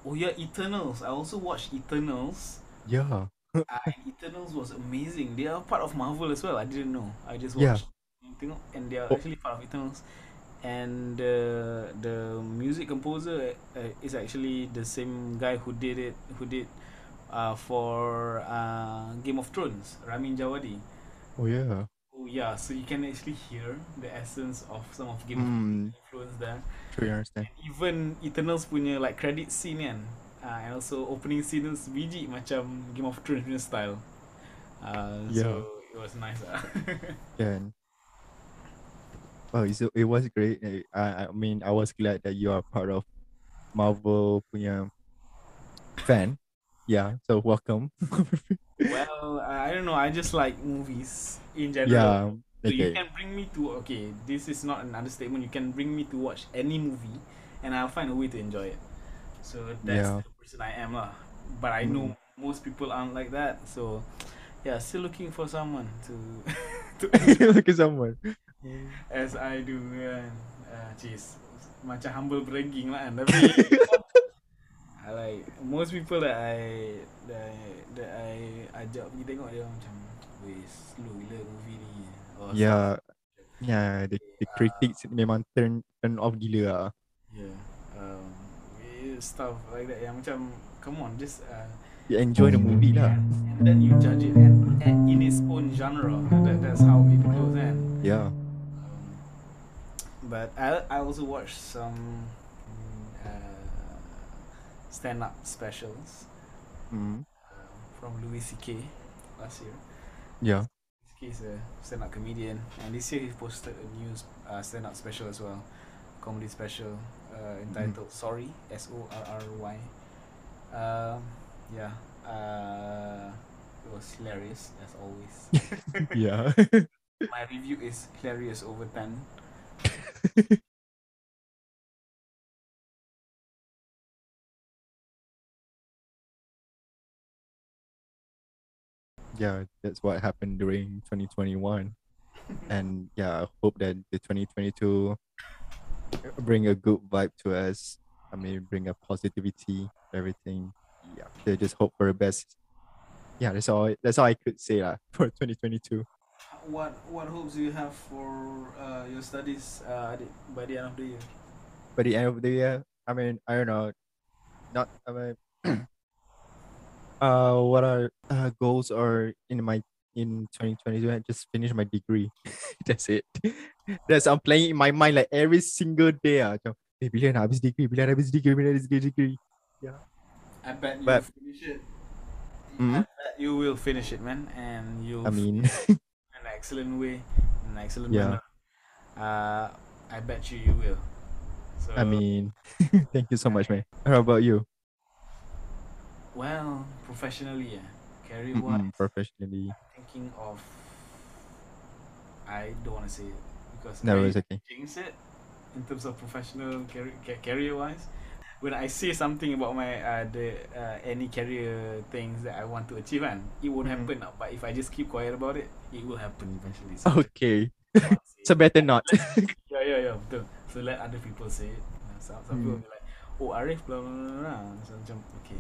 Oh yeah, Eternals. I also watched Eternals. Yeah. uh, Eternals was amazing. They are part of Marvel as well. I didn't know. I just watched yeah. And they are actually part of Eternals. And uh, the music composer uh, is actually the same guy who did it Who did uh, for uh, Game of Thrones, Ramin Djawadi. Oh yeah. Oh yeah, so you can actually hear the essence of some of Game of Thrones mm. influence there. True, I understand. And even Eternals punya like credit scene kan, uh, and also opening scene tu sebiji macam Game of Thrones punya style. Uh, yeah. So it was nice lah. Yeah. Wow, so it was great. I, I mean, I was glad that you are part of Marvel punya fan. Yeah, so welcome. Well, I don't know. I just like movies in general. Yeah, okay. So you can bring me to okay. This is not an understatement. You can bring me to watch any movie, and I'll find a way to enjoy it. So that's yeah. the person I am lah. But I know mm. most people aren't like that. So yeah, still looking for someone to to looking someone. As I do. Uh, jeez, macam humble bragging lah. Tapi like most people that I that, that I ajak pergi tengok dia macam waste slow gila movie ni. Oh, yeah. So, yeah, the, the critics uh, memang turn turn off gila ah. Yeah. Um, weird stuff like that yang macam come on, just uh, you enjoy the movie lah, and then you judge it and, and in its own genre. That, that's how it goes, kan? Yeah. Um, but I I also watch some uh, stand up specials mm. uh, from Louis C K last year. Yeah. He's a stand-up comedian, and this year he posted a new uh, stand-up special as well, comedy special uh, entitled mm. "Sorry," S O R R Y. Um, yeah, uh, it was hilarious as always. Yeah. My review is hilarious over ten. Yeah, that's what happened during twenty twenty-one. And yeah, I hope that the twenty twenty-two bring a good vibe to us. I mean, bring a positivity, everything. Yeah, they just hope for the best. Yeah, that's all that's all I could say lah, for twenty twenty-two. What what hopes do you have for uh, your studies uh, by the end of the year? By the end of the year? I mean, I don't know. Not, I mean... Uh, what are uh, goals are in my in twenty twenty-two? I just finished my degree. That's it. That's I'm playing in my mind like every single day. Ah, macam, eh, bila nak habis degree, bila nak habis degree, bila nak habis degree. Yeah. I bet you but, will finish it. Mm-hmm. I bet you will finish it, man, and you'll. I mean, in an excellent way, in an excellent yeah. manner. Uh, I bet you you will. So, I mean, thank you so much, man. How about you? Well, professionally, yeah. Career-wise, professionally, I'm thinking of. I don't want to say it because no, I it's okay. jinx it in terms of professional career, career-wise. When I say something about my uh, the uh, any career things that I want to achieve, and it won't mm-hmm. happen. But if I just keep quiet about it, it will happen eventually. So okay, so better not. yeah, yeah, yeah. Betul. So let other people say it. Some, some mm. people will be like, "Oh, Arif, blah blah blah blah." So macam okay.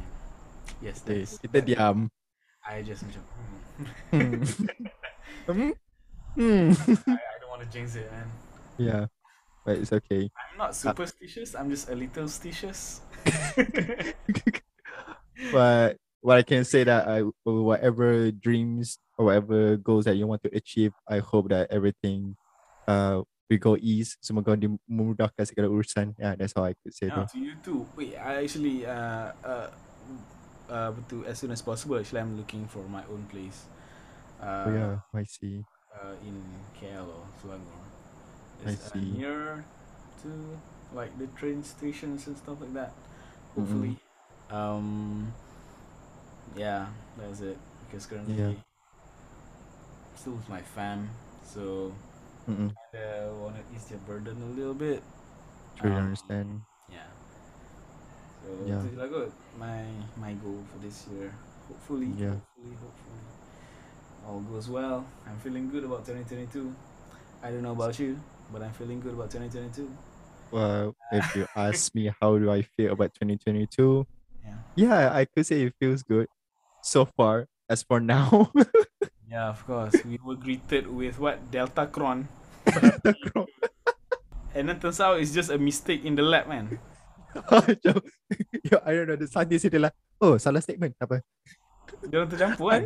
Yes, that's kita diam. I just macam hmm. hmm. Hmm. I, I don't want to jinx it, man. Yeah, but it's okay. I'm not superstitious. Uh, I'm just a little stitious. But what I can say that I whatever dreams or whatever goals that you want to achieve, I hope that everything, uh, we go ease. Semoga dimudahkan segala urusan. Yeah, that's how I could say. Yeah, that. To you too. Wait, I actually uh uh. Uh, but to, as soon as possible, actually, I'm looking for my own place. Uh, oh yeah, I see. Uh, in K L or Selangor. It's uh, near to like the train stations and stuff like that. Hopefully, mm-hmm. um, yeah, that's it. Because currently, yeah. I'm still with my fam, so mm-hmm. I uh, want to ease their burden a little bit. True, um, I understand. Yeah. So yeah. It's like good. My my goal for this year, hopefully, yeah. hopefully, hopefully, all goes well. I'm feeling good about twenty twenty-two. I don't know about you, but I'm feeling good about twenty twenty-two. Well, uh, if you ask me how do I feel about twenty twenty-two, yeah, yeah I could say it feels good so far. As for now, yeah, of course, we were greeted with what Delta Cron, Delta Cron. And then turns out it's just a mistake in the lab, man. Yo, I don't know. The scientist dia lah, oh salah statement apa. Dia orang tercampur kan.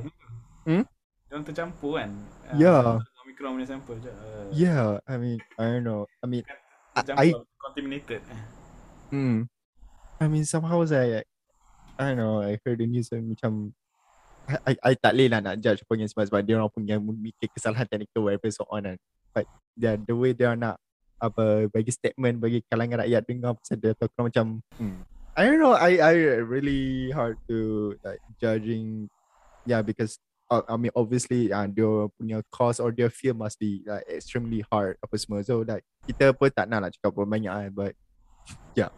Hmm? Dia orang tercampur kan. Uh, yeah. Omicron punya sampel je. Uh, yeah, I mean, I don't know. I mean, I contaminated. Hmm. I mean somehow saya, I don't know. I heard the news macam, I I, I tak leh lah nak judge apa yang sebab-sebab dia orang pun yang mikir kesalahan teknikal whatever so on kan. But yeah, the way dia nak apa bagi statement bagi kalangan rakyat dengar pasal data kau macam hmm. I don't know, I I really hard to like judging, yeah, because uh, I mean obviously uh, their punya cost or their fear must be like extremely hard apa semua, so like kita pun tak nak lah cakap banyak, but yeah.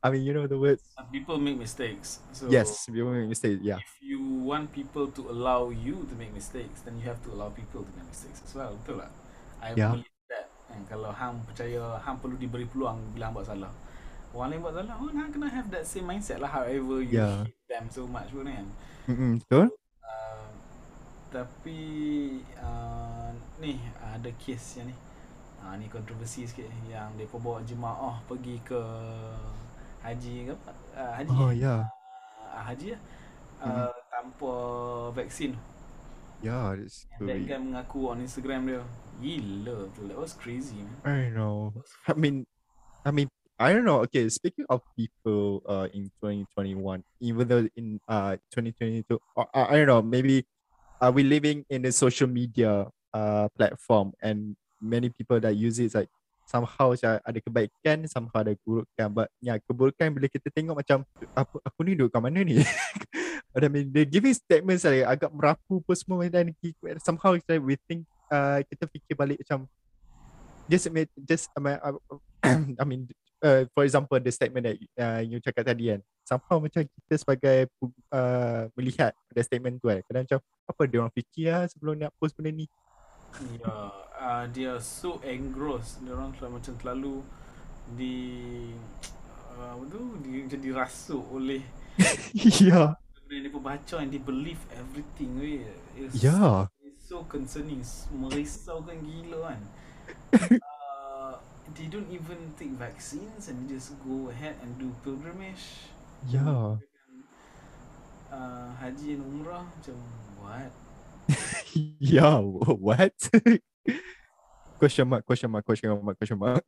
I mean you know the words, people make mistakes, so yes, people make mistakes, yeah. If you want people to allow you to make mistakes, then you have to allow people to make mistakes as well. Betul lah, I yeah. believe. Kalau hang percaya hang perlu diberi peluang bila hang buat salah, orang lain buat salah, oh, hang kena have that same mindset lah, however you yeah. hate them so much pun kan. Mm-hmm, betul. Uh, tapi uh, ni ada kes yang ni, uh, ni kontroversi sikit yang mereka bawa jemaah pergi ke haji ke apa? Uh, haji. Oh ya. Yeah. Uh, haji lah. Uh, mm-hmm. Tanpa vaksin. Ya, yeah, it's that guy mengaku on Instagram dia. Gila tu. That was crazy, man. I know. I mean I mean I don't know. Okay, speaking of people uh, in twenty twenty-one, even though in uh, twenty twenty-two, or, uh, I don't know, maybe uh, we're living in a social media uh, platform and many people that use it, like somehow ada kebaikan, somehow ada keburukan. But yeah, keburukan bila kita tengok macam, aku, aku ni duduk kat mana ni? I mean, they're giving statements like, agak merapu pun semua. Dan somehow like, we think, uh, kita fikir balik macam, just, just I mean, I mean Uh, for example, the statement that uh, you cakap tadi kan, somehow macam kita sebagai uh, melihat pada statement tu kan, kadang macam apa dia orang fikir lah sebelum nak post benda ni. Ya, yeah, uh, dia so engrossed. Dia orang selalu, macam terlalu di uh, apa tu, dia jadi rasuk oleh yeah, benda ni pembaca and they believe everything. Ya, it's, yeah, it's so concerning, merisaukan gila kan. They don't even take vaccines and they just go ahead and do pilgrimage. Yeah. Uh, haji and umrah, macam what? Yeah, what? Question mark, question mark, question mark, question mark.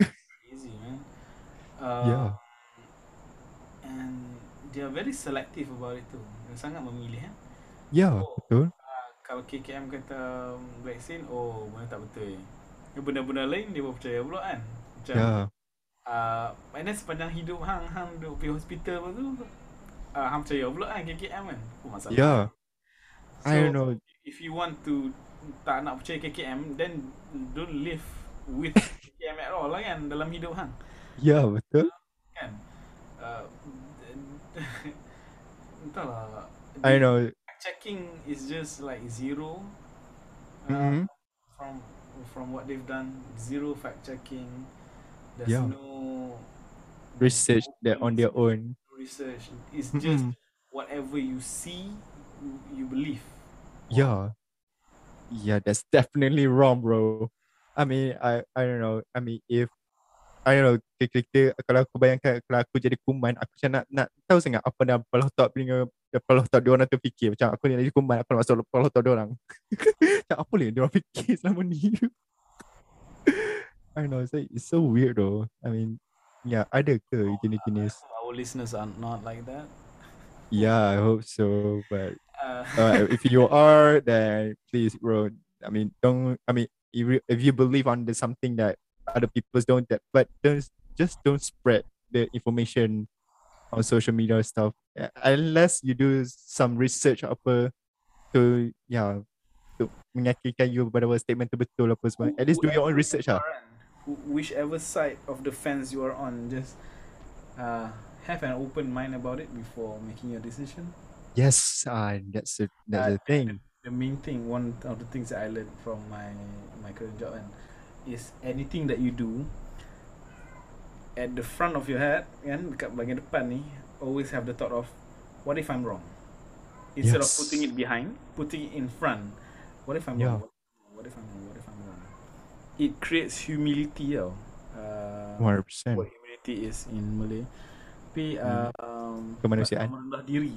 Crazy, man. Uh, yeah. And they are very selective about it too. Dia sangat memilih, kan? Yeah, oh, betul. Uh, kalau K K M kata vaksin, oh, mana tak betul. Benda-benda lain dia pun percaya pula kan. Macam yeah, uh, and then sepanjang hidup hang hang duduk pergi hospital lepas tu uh, hang percaya pula kan K K M kan. Oh, masalah. Yeah. So, I don't know, if you want to tak nak percaya K K M, then don't live with K K M at all lah kan dalam hidup hang. Ya, yeah, betul. Uh, kan. Uh, entahlah. I know. Checking is just like zero. Uh, mm-hmm. From from what they've done, zero fact checking. There's yeah, no research that on their own. Research, it's mm-hmm, just whatever you see, you, you believe. Yeah, yeah, that's definitely wrong, bro. I mean, I I don't know. I mean, if I don't know, kira-kira kalau aku bayangkan kalau aku jadi kuman, aku macam nak nak tahu sangat apa dalam kepala otak pelinga kepala otak dia orang tu fikir. Macam aku ni jadi kuman, aku nak masuk kepala otak dia orang. Tak apa leh dia orang fikir selama ni. I know, it's, like, it's so weird though. I mean, yeah, ada ke oh, jenis-jenis? Uh, our listeners are not like that. Yeah, I hope so. But uh. Uh, if you are, then please, bro. I mean, don't. I mean, if if you believe on the something that other people don't, that, but don't just don't spread the information on social media stuff unless you do some research apa to yeah. Untuk menyakikan you pada statement tu betul apa semua. At least do your own research lah. Whichever side of the fence you are on, just uh, have an open mind about it before making your decision. Yes, uh, that's a, that's uh, the thing. The, the main thing, one of the things that I learned from my my current job and is anything that you do at the front of your head, kan, dekat bahagian depan ni, always have the thought of what if I'm wrong? Instead yes, of putting it behind, putting it in front. What if I'm yeah, wrong? What if I'm wrong? What if I'm wrong? It creates humility tau. Uh, one hundred percent. What humility is in Malay. Tapi uh, um, kemanusiaan. Merendah diri.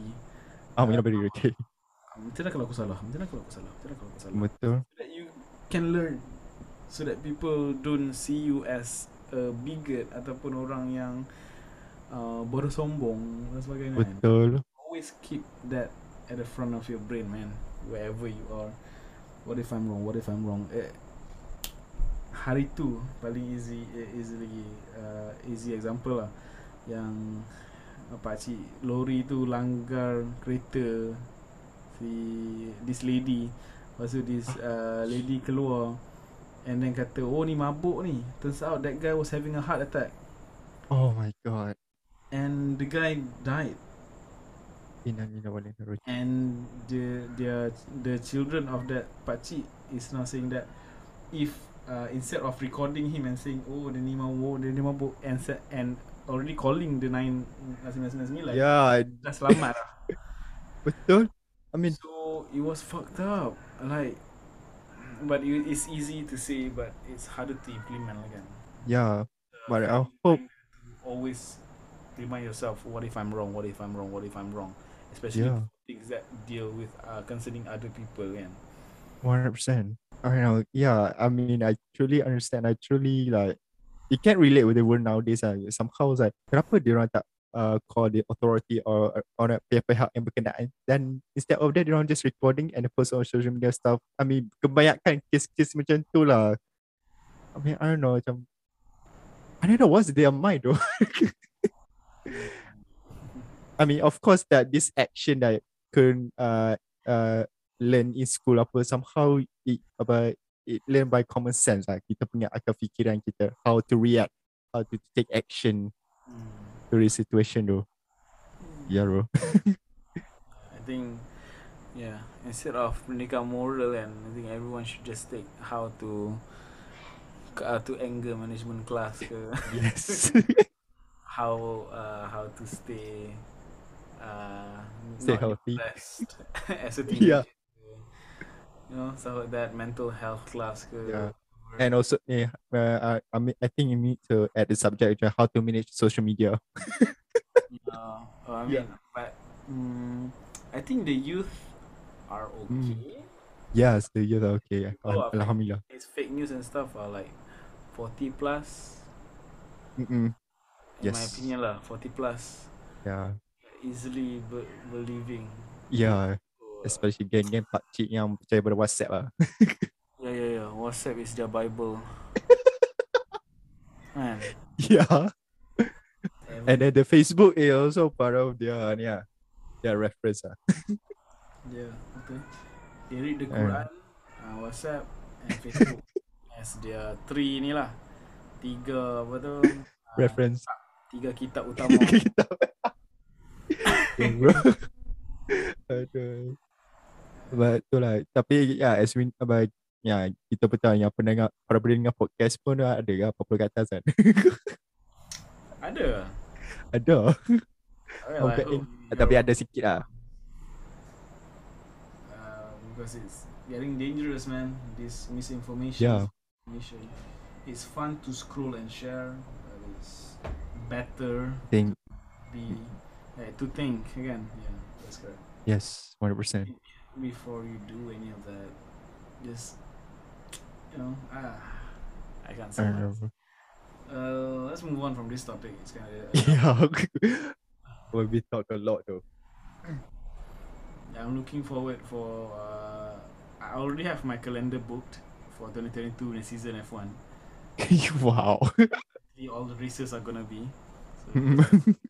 Ah, merendah diri. Okay. Macam mana kalau aku salah? Macam mana kalau aku salah? Macam mana kalau aku salah? Betul. So that you can learn. So that people don't see you as a bigot ataupun orang yang uh, bersombong dan sebagainya. Betul. Always keep that at the front of your brain, man. Wherever you are. What if I'm wrong? What if I'm wrong? Eh, hari tu paling easy, easy lagi, uh, easy example lah. Yang apa cik lori tu langgar kereta si this lady. Lepas tu this uh, lady keluar and then kata, oh ni mabuk ni. Turns out that guy was having a heart attack. Oh my god. And the guy died. And the the the children of that pakcik is now saying that if uh, instead of recording him and saying oh dia ni mabuk, dia ni mabuk and and already calling the nine nine nine nine like yeah, dah selamat lah. Betul. I mean, so it was fucked up like, but it, it's easy to say but it's harder to implement again. Yeah, uh, but I hope always remind yourself, what if I'm wrong? What if I'm wrong? What if I'm wrong? Especially yeah. things that deal with uh, concerning other people. And one hundred percent. All right, now, yeah, I mean, I truly understand. I truly like, you can't relate with the world nowadays. Uh. Somehow it's like, kenapa diorang tak uh, call the authority or orang pihak-pihak yang berkenaan? Then instead of that, diorang just recording and post on social media stuff. I mean, kebanyakan kes-kes macam tu lah. I mean, I don't know, macam, I don't know what's their mind though. I mean, of course that this action that I couldn't uh, uh, learn in school apa, somehow it, apa, it learned by common sense lah. Kita punya akal fikiran kita, how to react, how to take action to the situation though. Yeah bro. I think, yeah, instead of pendidikan moral, and I think everyone should just take how to Uh, to anger management class ke. Yes. How uh, how to stay uh, stay healthy as a teenager. Yeah. You know, so that mental health class ke. Yeah. And also, yeah, uh, I mean, I think you need to add the subject how to manage social media. You know, I mean, yeah. But um, I think the youth are okay. Mm. Yes, the youth are okay. People Alhamdulillah. Are, it's fake news and stuff are like forty plus. Mm-mm. In yes. my opinion lah, forty plus. Yeah. Easily be- believing. Yeah. So, especially geng-geng pakcik yang percaya pada WhatsApp lah. yeah, yeah, yeah. WhatsApp is their Bible. Man. Yeah. And then the Facebook is also part of their, yeah, their reference lah. Yeah, okay. They read the Quran, uh. Uh, WhatsApp and Facebook as dia three ni lah. Tiga apa tu? Uh, Reference. Tiga kitab utama. Kitab. Aduh. But tu lah. Tapi ya, yeah, as we, uh, yeah, kita betul yang pendengar, para pendengar podcast pun ada ke apa-apa kat atas kan? Ada. Ada. Alright, okay, in, tapi ada sikit lah. Because it's getting dangerous, man. This misinformation. Yeah. Misinformation. It's fun to scroll and share, but it's better think. Be, uh, to think again. Yeah, that's correct. Yes, one hundred percent. Before you do any of that, just, you know, ah, I can't say that. Uh, let's move on from this topic. It's kind of... Uh, yeah, okay. Well, we talked a lot, though. I'm looking forward for... Uh, I already have my calendar booked for twenty twenty-two in season F one. Wow. All the races are gonna be. So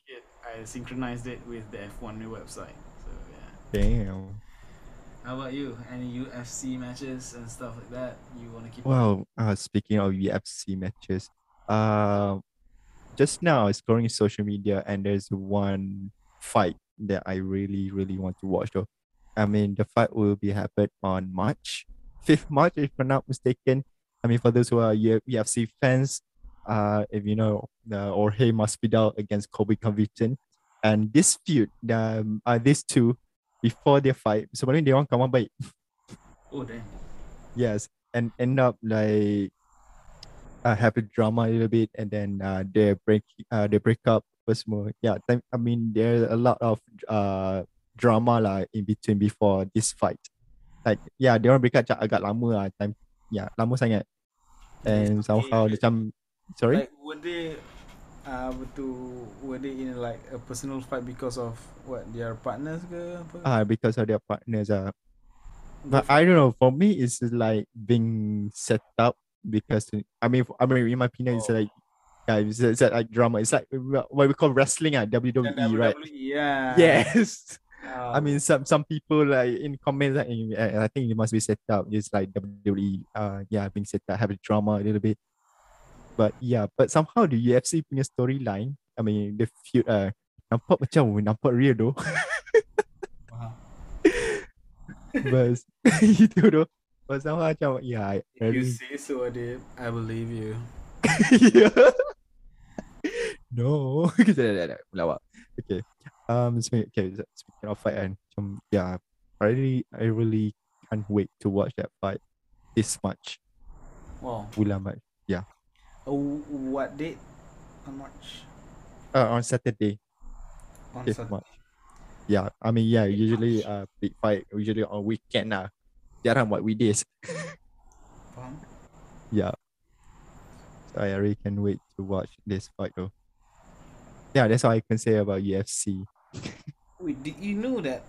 it, I synchronized it with the F one new website. So yeah. Damn. How about you? Any U F C matches and stuff like that you wanna keep? Well, uh, speaking of U F C matches, uh, just now I was scrolling social media and there's one fight that I really, really want to watch though. I mean, the fight will be happened on March fifth, March, if I'm not mistaken. I mean, for those who are U F C fans, uh, if you know, uh, Jorge Masvidal against Kobe Covington. And this feud, um, uh, these two, before their fight, sebenarnya dia orang kawan baik. Oh, damn. Yes, and end up like uh, have a drama a little bit, and then uh, they break, uh, they break up. Semua. Yeah, I mean, there's a lot of uh, drama lah in between before this fight. Like, yeah, dia orang break up agak lama lah. Time, yeah, lama sangat. And okay. Somehow macam, sorry? Like, were they, uh, betul, were they in like a personal fight because of what, their partners ke? Ah, uh, because of their partners ah. Uh. But I don't know, for me, it's like being set up because, I mean, I mean, in my opinion, oh. It's like, yeah, it's, it's like drama. It's like what we call wrestling at W W E, yeah, right? Yeah. Yes. Oh. I mean, some some people like in comments, like, I think it must be set up. It's like W W E, uh, yeah, being set up, have a drama a little bit. But yeah, but somehow the U F C punya storyline, I mean, the feud, uh, nampak macam nampak real though. Wow. But itu though. But somehow macam, yeah. If you say so, Adib, I believe you. Yeah. No, kita dah lawak. Okay, um, so, okay. Speaking of fight, and um, yeah, I really, I really can't wait to watch that fight this March. Wow. Bulan March. Yeah. Oh, what date? How much? Uh, on Saturday. On okay, Saturday. March. Yeah, I mean, yeah, usually uh, big fight usually on weekend lah. Jarang buat weekdays. Faham? Yeah. So I really can't wait to watch this fight though. Yeah, that's all I can say about U F C. Wait, did you know that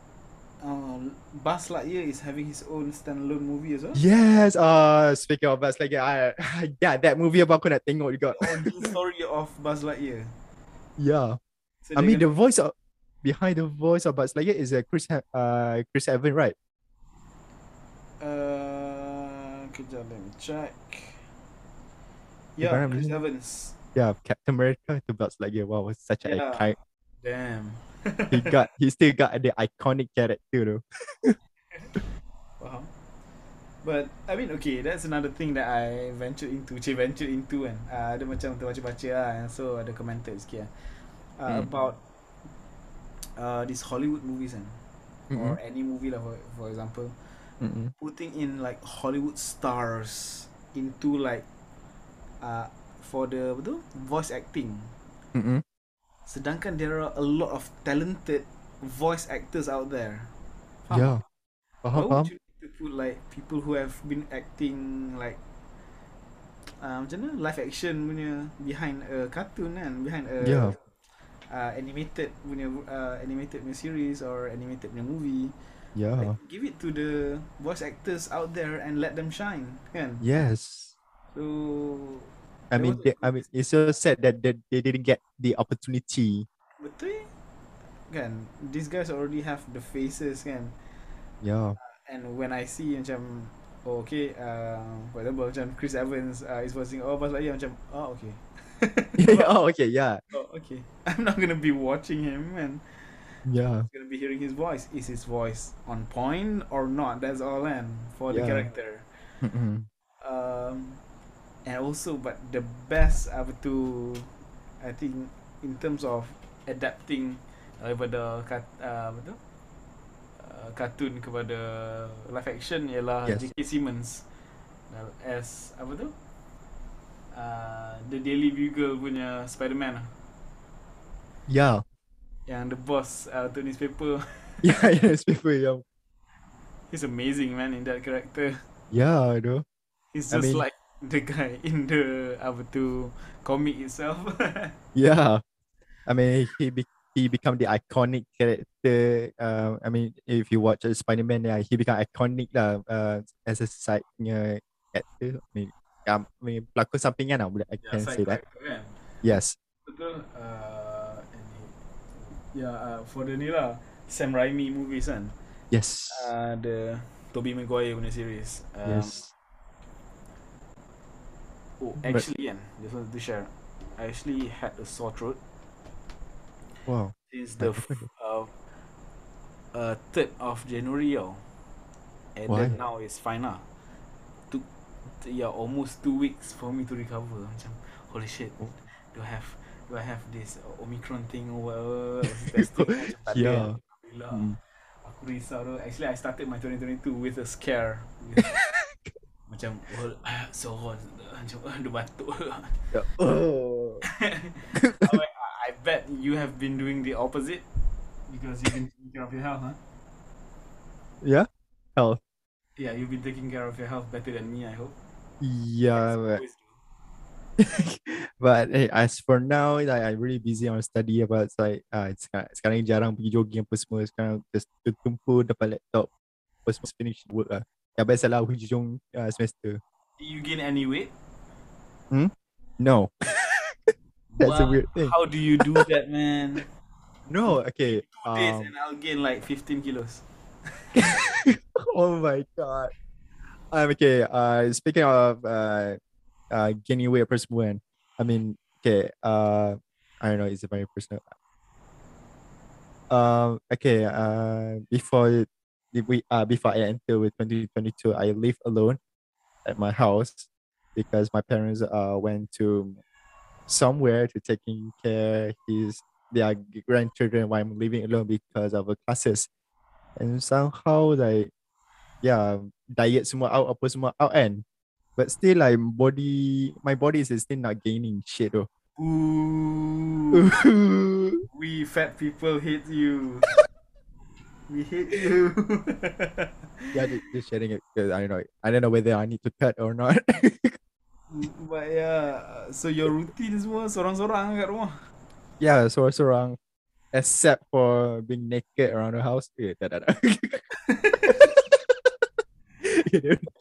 um, Buzz Lightyear is having his own standalone movie as well? Yes, uh, speaking of Buzz Lightyear, I, I, yeah, that movie apa aku nak tengok juga. The story of Buzz Lightyear. Yeah. So I mean, gonna... the voice of, behind the voice of Buzz Lightyear is uh, Chris uh, Chris Evans, right? Uh, kejap, let me check. Yeah, yeah, Chris Evans. Yeah, Captain America to Buzz Lightyear. Wow, was such an yeah. icon. Damn. he got, he still got the iconic character though. Wow. But I mean, okay, that's another thing that I ventured into, cik ventured into kan. Uh, ada macam terbaca-baca lah, and so ada commented sikit lah. Uh, mm. About uh, these Hollywood movies kan, mm-hmm. or any movie lah for, for example, mm-hmm. putting in like Hollywood stars into like uh, for the apa tu? Voice acting. Mm-hmm. Sedangkan there are a lot of talented voice actors out there. Faham? Yeah. Faham, faham. How would you like to put like people who have been acting like uh, macam mana live action punya behind a cartoon kan, behind a yeah. uh, animated punya uh, animated punya series or animated punya movie. Yeah. Like, give it to the voice actors out there and let them shine kan. Yes. So I mean, they, I mean, it's so sad that they, they didn't get the opportunity. Betul, kan? These guys already have the faces, kan? Yeah. Uh, and when I see, macam, oh, okay, uh, for example, macam Chris Evans uh, is watching, oh, Buzz Lightyear, macam, oh, okay. yeah, oh, okay, yeah. Oh, okay. I'm not gonna be watching him, and yeah, I'm gonna be hearing his voice. Is his voice on point or not? That's all, and for yeah. the character. um. And also, but the best apa tu, I think in terms of adapting daripada uh, apa tu, uh, cartoon kepada live action ialah yes. J K Simmons as apa tu, uh, The Daily Bugle punya Spider-Man. Yeah. Yang the boss uh, tu newspaper. Yeah, yeah, newspaper yang. He's amazing man in that character. Yeah, I know. He's just I mean, like. The guy in the apa tu comic itself. Yeah, I mean he be, he become the iconic character. Uh, I mean if you watch Spider-Man, yeah, he become iconic lah. Uh, as a side punya actor, I mean, um, I mean pelakon sampingan lah. I can yeah, say that. Kan? Yes. Betul. Uh, yeah, uh, for the ni lah Sam Raimi movies kan. Yes. Uh, the Tobey Maguire punya series. Um, yes. Oh, actually, kan, just wanted to share. I actually had a sore throat. Wow. Since the uh, uh, third of January, oh. And why? Then now it's fine lah. Took, yeah, almost two weeks for me to recover. Macam, holy shit, oh. do I have, do I have this uh, Omicron thing or whatever? Yeah. Alhamdulillah. Mm. Aku risau tu. Actually, I started my twenty twenty-two with a scare. With, macam, oh, so hot. Dia batuk. Oh. I bet you have been doing the opposite because you've been taking care of your health, huh? Yeah, health. Yeah, you've been taking care of your health better than me, I hope. Yeah, but, but hey, as for now, like, I'm really busy on study. About like, uh, sekarang jarang pergi jogging apa semua. Sekarang just tertumpu depan laptop. First finish work lah. Ya, best lah hujung uh, semester. Did you gain any weight? Hmm? No. That's wow. a weird thing. How do you do that, man? No, okay. Two um, days and I'll gain like fifteen kilos. Oh my god. Um, okay, uh, speaking of uh, uh, gaining weight per semua, I mean, okay, uh, I don't know, it's very personal. Um, okay, uh, before, we, uh, before I enter with twenty twenty-two, I live alone. At my house because my parents uh went to somewhere to taking care his their grandchildren while I'm living alone because of the classes and somehow like yeah diet semua out apa semua out and but still like body my body is still not gaining shit though. Ooh. We fat people hate you. We hate you. Yeah, just sharing it because I don't know. I don't know whether I need to cut or not. But yeah, so your routine semua sorang-sorang kat rumah. Yeah, sorang-sorang, except for being naked around the house. Yeah, da, da, da.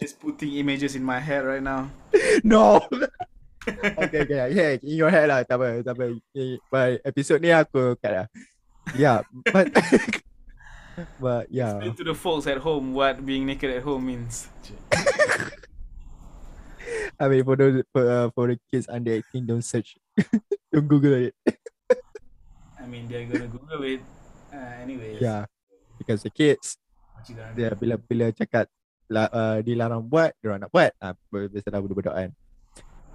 Just putting images in my head right now. No. Okay, okay, yeah, in your head lah. Tak apa, tak apa. But episode ni aku cut lah. Yeah, but but yeah. Explain to the folks at home what being naked at home means. I mean, for those for, uh, for the kids under eighteen, don't search, don't Google it. I mean, they're gonna Google it uh, anyways. Yeah, because the kids, dia bila bila cakap la, uh, dilarang buat, diorang nak buat. Ah, uh, biasalah budak-budak kan.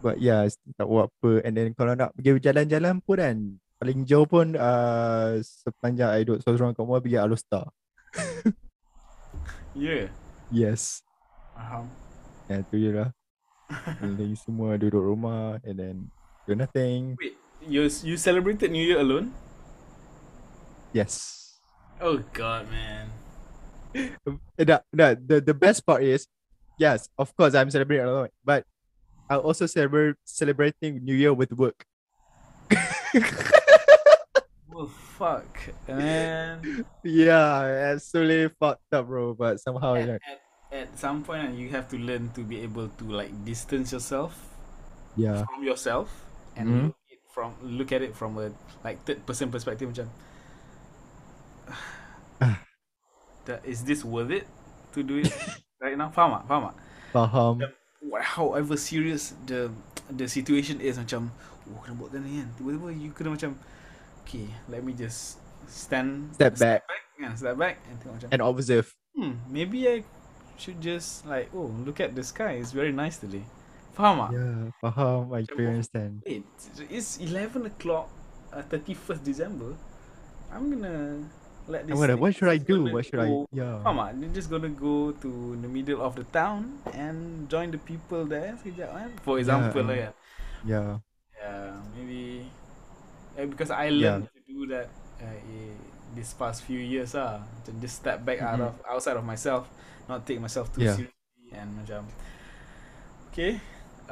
But yeah, tak buat apa. And then kalau nak pergi jalan-jalan pun kan, paling jauh pun uh, sepanjang I duduk sorang-sorang kat rumah, pergi Alostar. Yeah. Yes. Faham. Uh-huh. Yeah, tu je lah. Lagi semua duduk rumah and then do nothing. Wait, you you celebrated New Year alone? Yes. Oh god, man. The, the, the, the best part is, yes, of course I'm celebrating alone, but I also celebrate celebrating New Year with work. Well, fuck, man. Yeah, absolutely fucked up, bro. But somehow, like, at some point you have to learn to be able to like distance yourself, yeah, from yourself and mm-hmm. look it from look at it from a like third person perspective, macam that, is this worth it to do it right now? Faham tak? Faham tak? Faham. However serious the the situation is, macam oh, kena buat kena ni kan, tiba-tiba you kena macam okay, let me just stand step, step back, back yeah, step back and tengok macam and observe. Hmm, maybe I should just like, oh, look at the sky, it's very nice today. Faham tak? Yeah, faham. I understand. Wait, it's eleven o'clock, uh, thirty-first December. I'm gonna let this gonna, What should I do? What should go, I yeah. Faham tak? They're just gonna go to the middle of the town and join the people there sekejap kan? For example yeah, lah kan? Yeah. Yeah, maybe uh, because I learned yeah. to do that uh, eh, this past few years lah. To just step back mm-hmm. out of, outside of myself, not take myself too yeah. seriously and macam okay,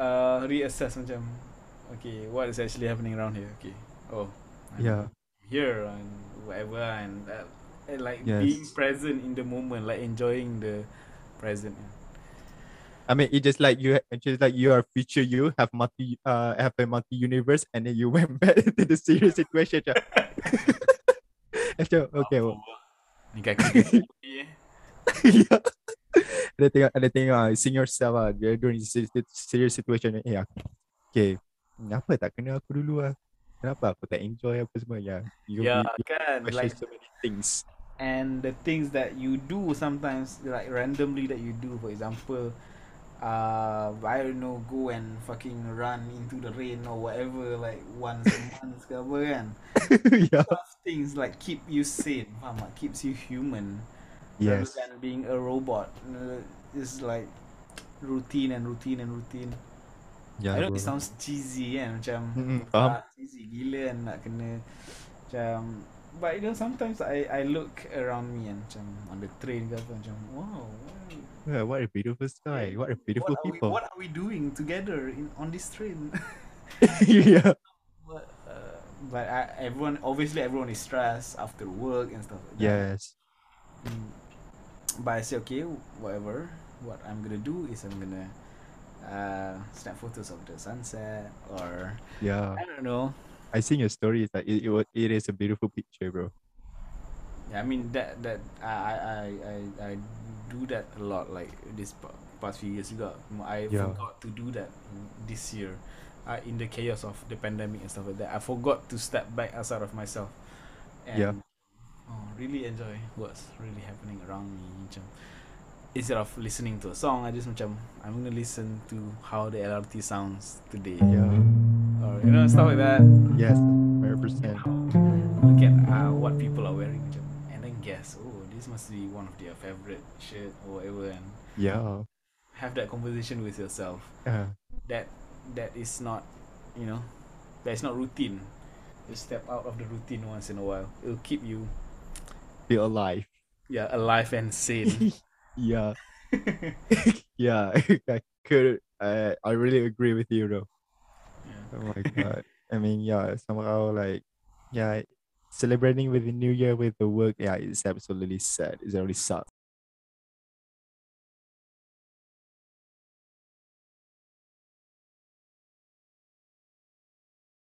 uh, reassess macam okay, what is actually happening around here? Okay, oh, I'm yeah, here and whatever and, uh, and like yes. being present in the moment, like enjoying the present. I mean, it's just like you, it's just like you are future you have multi, uh, have a multi universe, and then you went back to the serious situation. After okay, well. Yeah. Ada tengok, ada tengok uh, seeing yourself lah, uh, during serious situation. Eh, aku, okay, kenapa tak kena aku dulu lah, kenapa aku tak enjoy apa semua. Yeah, you, yeah you, you kan like so many things. And the things that you do sometimes, like randomly that you do. For example, uh, I don't know, go and fucking run into the rain or whatever, like once a month ke apa kan. Yeah. Things like keep you sane, faham tak? Keeps you human. Yes. Rather than being a robot, it's like routine and routine and routine. Yeah, I know bro. It sounds cheesy kan, macam mm-hmm. ah, cheesy gila kan, nak kena macam, but you know sometimes I I look around me and macam on the train ke apa, macam wow, yeah, what a beautiful sky, what a beautiful what people. Are we, what are we doing together in on this train? Yeah. But, uh, but I, everyone obviously everyone is stressed after work and stuff like that. Yes. Mm. But I say okay, whatever. What I'm gonna do is I'm gonna uh, snap photos of the sunset or yeah. I don't know. I seen your story. It's like it, it it is a beautiful picture, bro. Yeah, I mean that that I I I I do that a lot. Like this past few years ago, I yeah. forgot to do that this year. Uh, in the chaos of the pandemic and stuff like that, I forgot to step back outside of myself. And yeah. Oh, really enjoy what's really happening around me. Macam, instead of listening to a song, I just macam I'm gonna listen to how the L R T sounds today. Yeah. Or you know, stuff like that. Yes, one hundred percent. Look at uh, what people are wearing, macam, and then guess, oh, this must be one of their favorite shirt or whatever. And yeah. Have that conversation with yourself. Uh-huh. That that is not, you know, That's not routine. You'll step out of the routine once in a while. It'll keep you still alive. Yeah, alive and sane. Yeah. Yeah. I could I, I really agree with you though. Yeah. Oh my god. I mean, yeah, somehow like yeah, celebrating with the new year with the work, yeah, it's absolutely sad. It's really sad.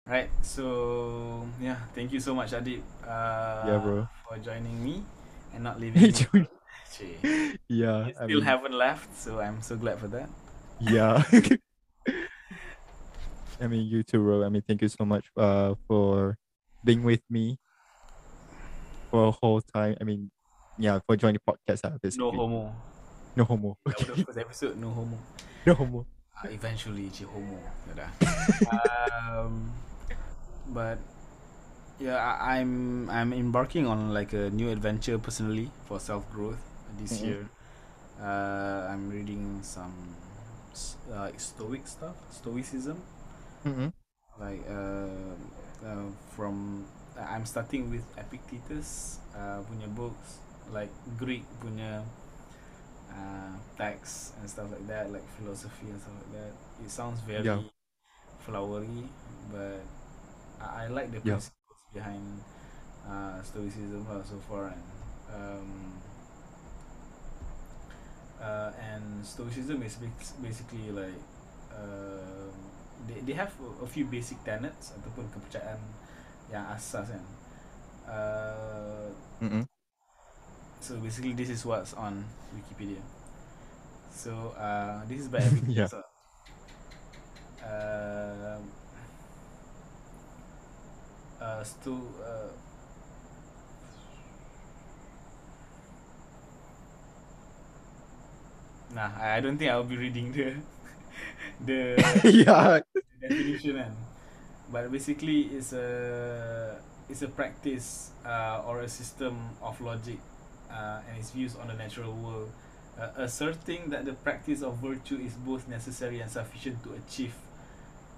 Right, so yeah, thank you so much, Adib, uh, yeah, bro, for joining me and not leaving me. Yeah, you still I mean, haven't left, so I'm so glad for that. Yeah. I mean, you too, bro. I mean, thank you so much uh, for being with me for a whole time. I mean, yeah, for joining the podcast. Uh, no homo. No homo. Okay. That was the first episode, no homo. No homo. Uh, eventually, je homo. um... But yeah, I, I'm I'm embarking on like a new adventure personally for self growth this mm-hmm. year. Uh, I'm reading some uh, Stoic stuff, Stoicism. Mm-hmm. Like uh, uh, from uh, I'm starting with Epictetus uh, punya books, like Greek punya uh, texts and stuff like that, like philosophy and stuff like that. It sounds very yeah. flowery, but I like the principles yeah. behind uh, Stoicism so far, and um, uh, and Stoicism is basically like uh, they they have a, a few basic tenets ataupun kepercayaan yang asas kan. Uh, mm-hmm. So basically, this is what's on Wikipedia. So uh, this is by Epictetus. Yeah. Uh, Uh, sto uh, nah, I, I don't think I'll be reading the the, yeah. the definition, man. But basically, it's a it's a practice uh, or a system of logic uh, and its views on the natural world, uh, asserting that the practice of virtue is both necessary and sufficient to achieve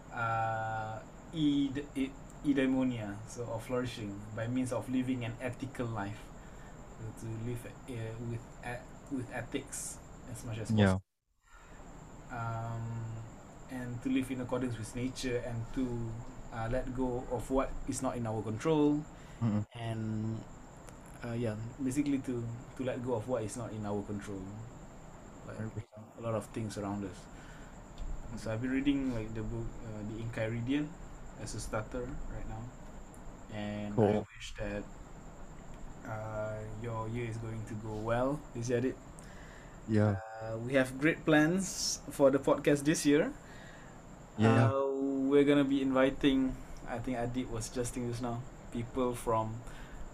uh, id it. eudaimonia, so of flourishing by means of living an ethical life, so to live uh, with uh, with ethics as much as possible, yeah. um, and to live in accordance with nature, and to uh, let go of what is not in our control, mm-hmm. and uh, yeah, basically to to let go of what is not in our control, like a lot of things around us. So I've been reading like the book, uh, The Enchiridion, as a starter right now, and cool. I wish that uh, your year is going to go well. Is that it? Yeah. Uh, we have great plans for the podcast this year. Yeah. Uh, we're gonna be inviting. I think Adib was suggesting this now. People from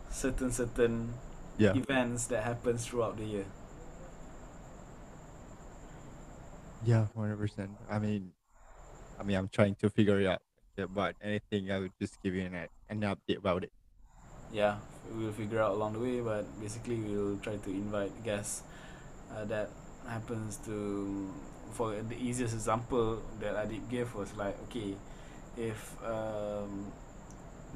certain certain yeah. events that happens throughout the year. Yeah, one hundred percent. I mean, I mean, I'm trying to figure it out. About anything, I would just give you an an update about it. Yeah, we'll figure out along the way, but basically we'll try to invite guests uh, that happens to. For the easiest example that I did give was like, okay, if um,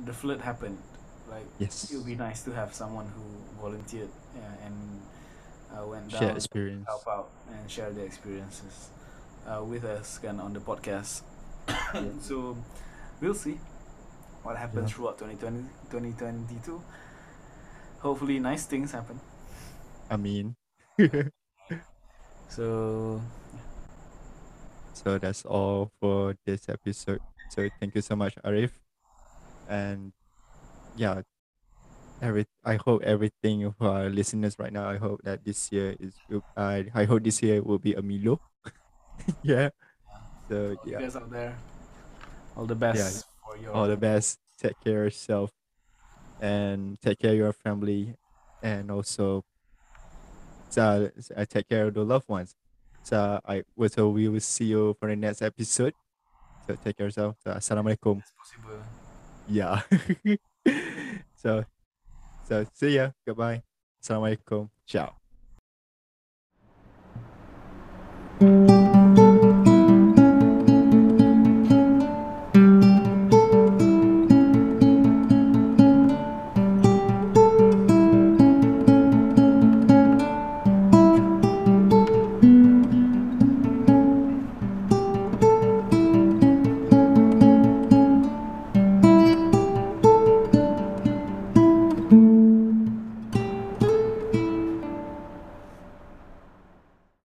the flood happened, like yes. it would be nice to have someone who volunteered uh, and uh, went down, share experience, help out, and share their experiences uh, with us and on the podcast. So. We'll see what happens yeah. throughout twenty twenty, twenty twenty-two. Hopefully, nice things happen. I mean, so so that's all for this episode. So thank you so much, Arif, and yeah, every I hope everything for our listeners right now. I hope that this year is. I I hope this year will be a Milo. Yeah. So all yeah. You guys out there. All the best yeah. for your all the best. Take care of yourself and take care of your family, and also so, so take care of the loved ones. So I so we will see you for the next episode. So take care of yourself. So assalamualaikum. As possible. Yeah. so so see ya. Goodbye. Assalamualaikum. Ciao.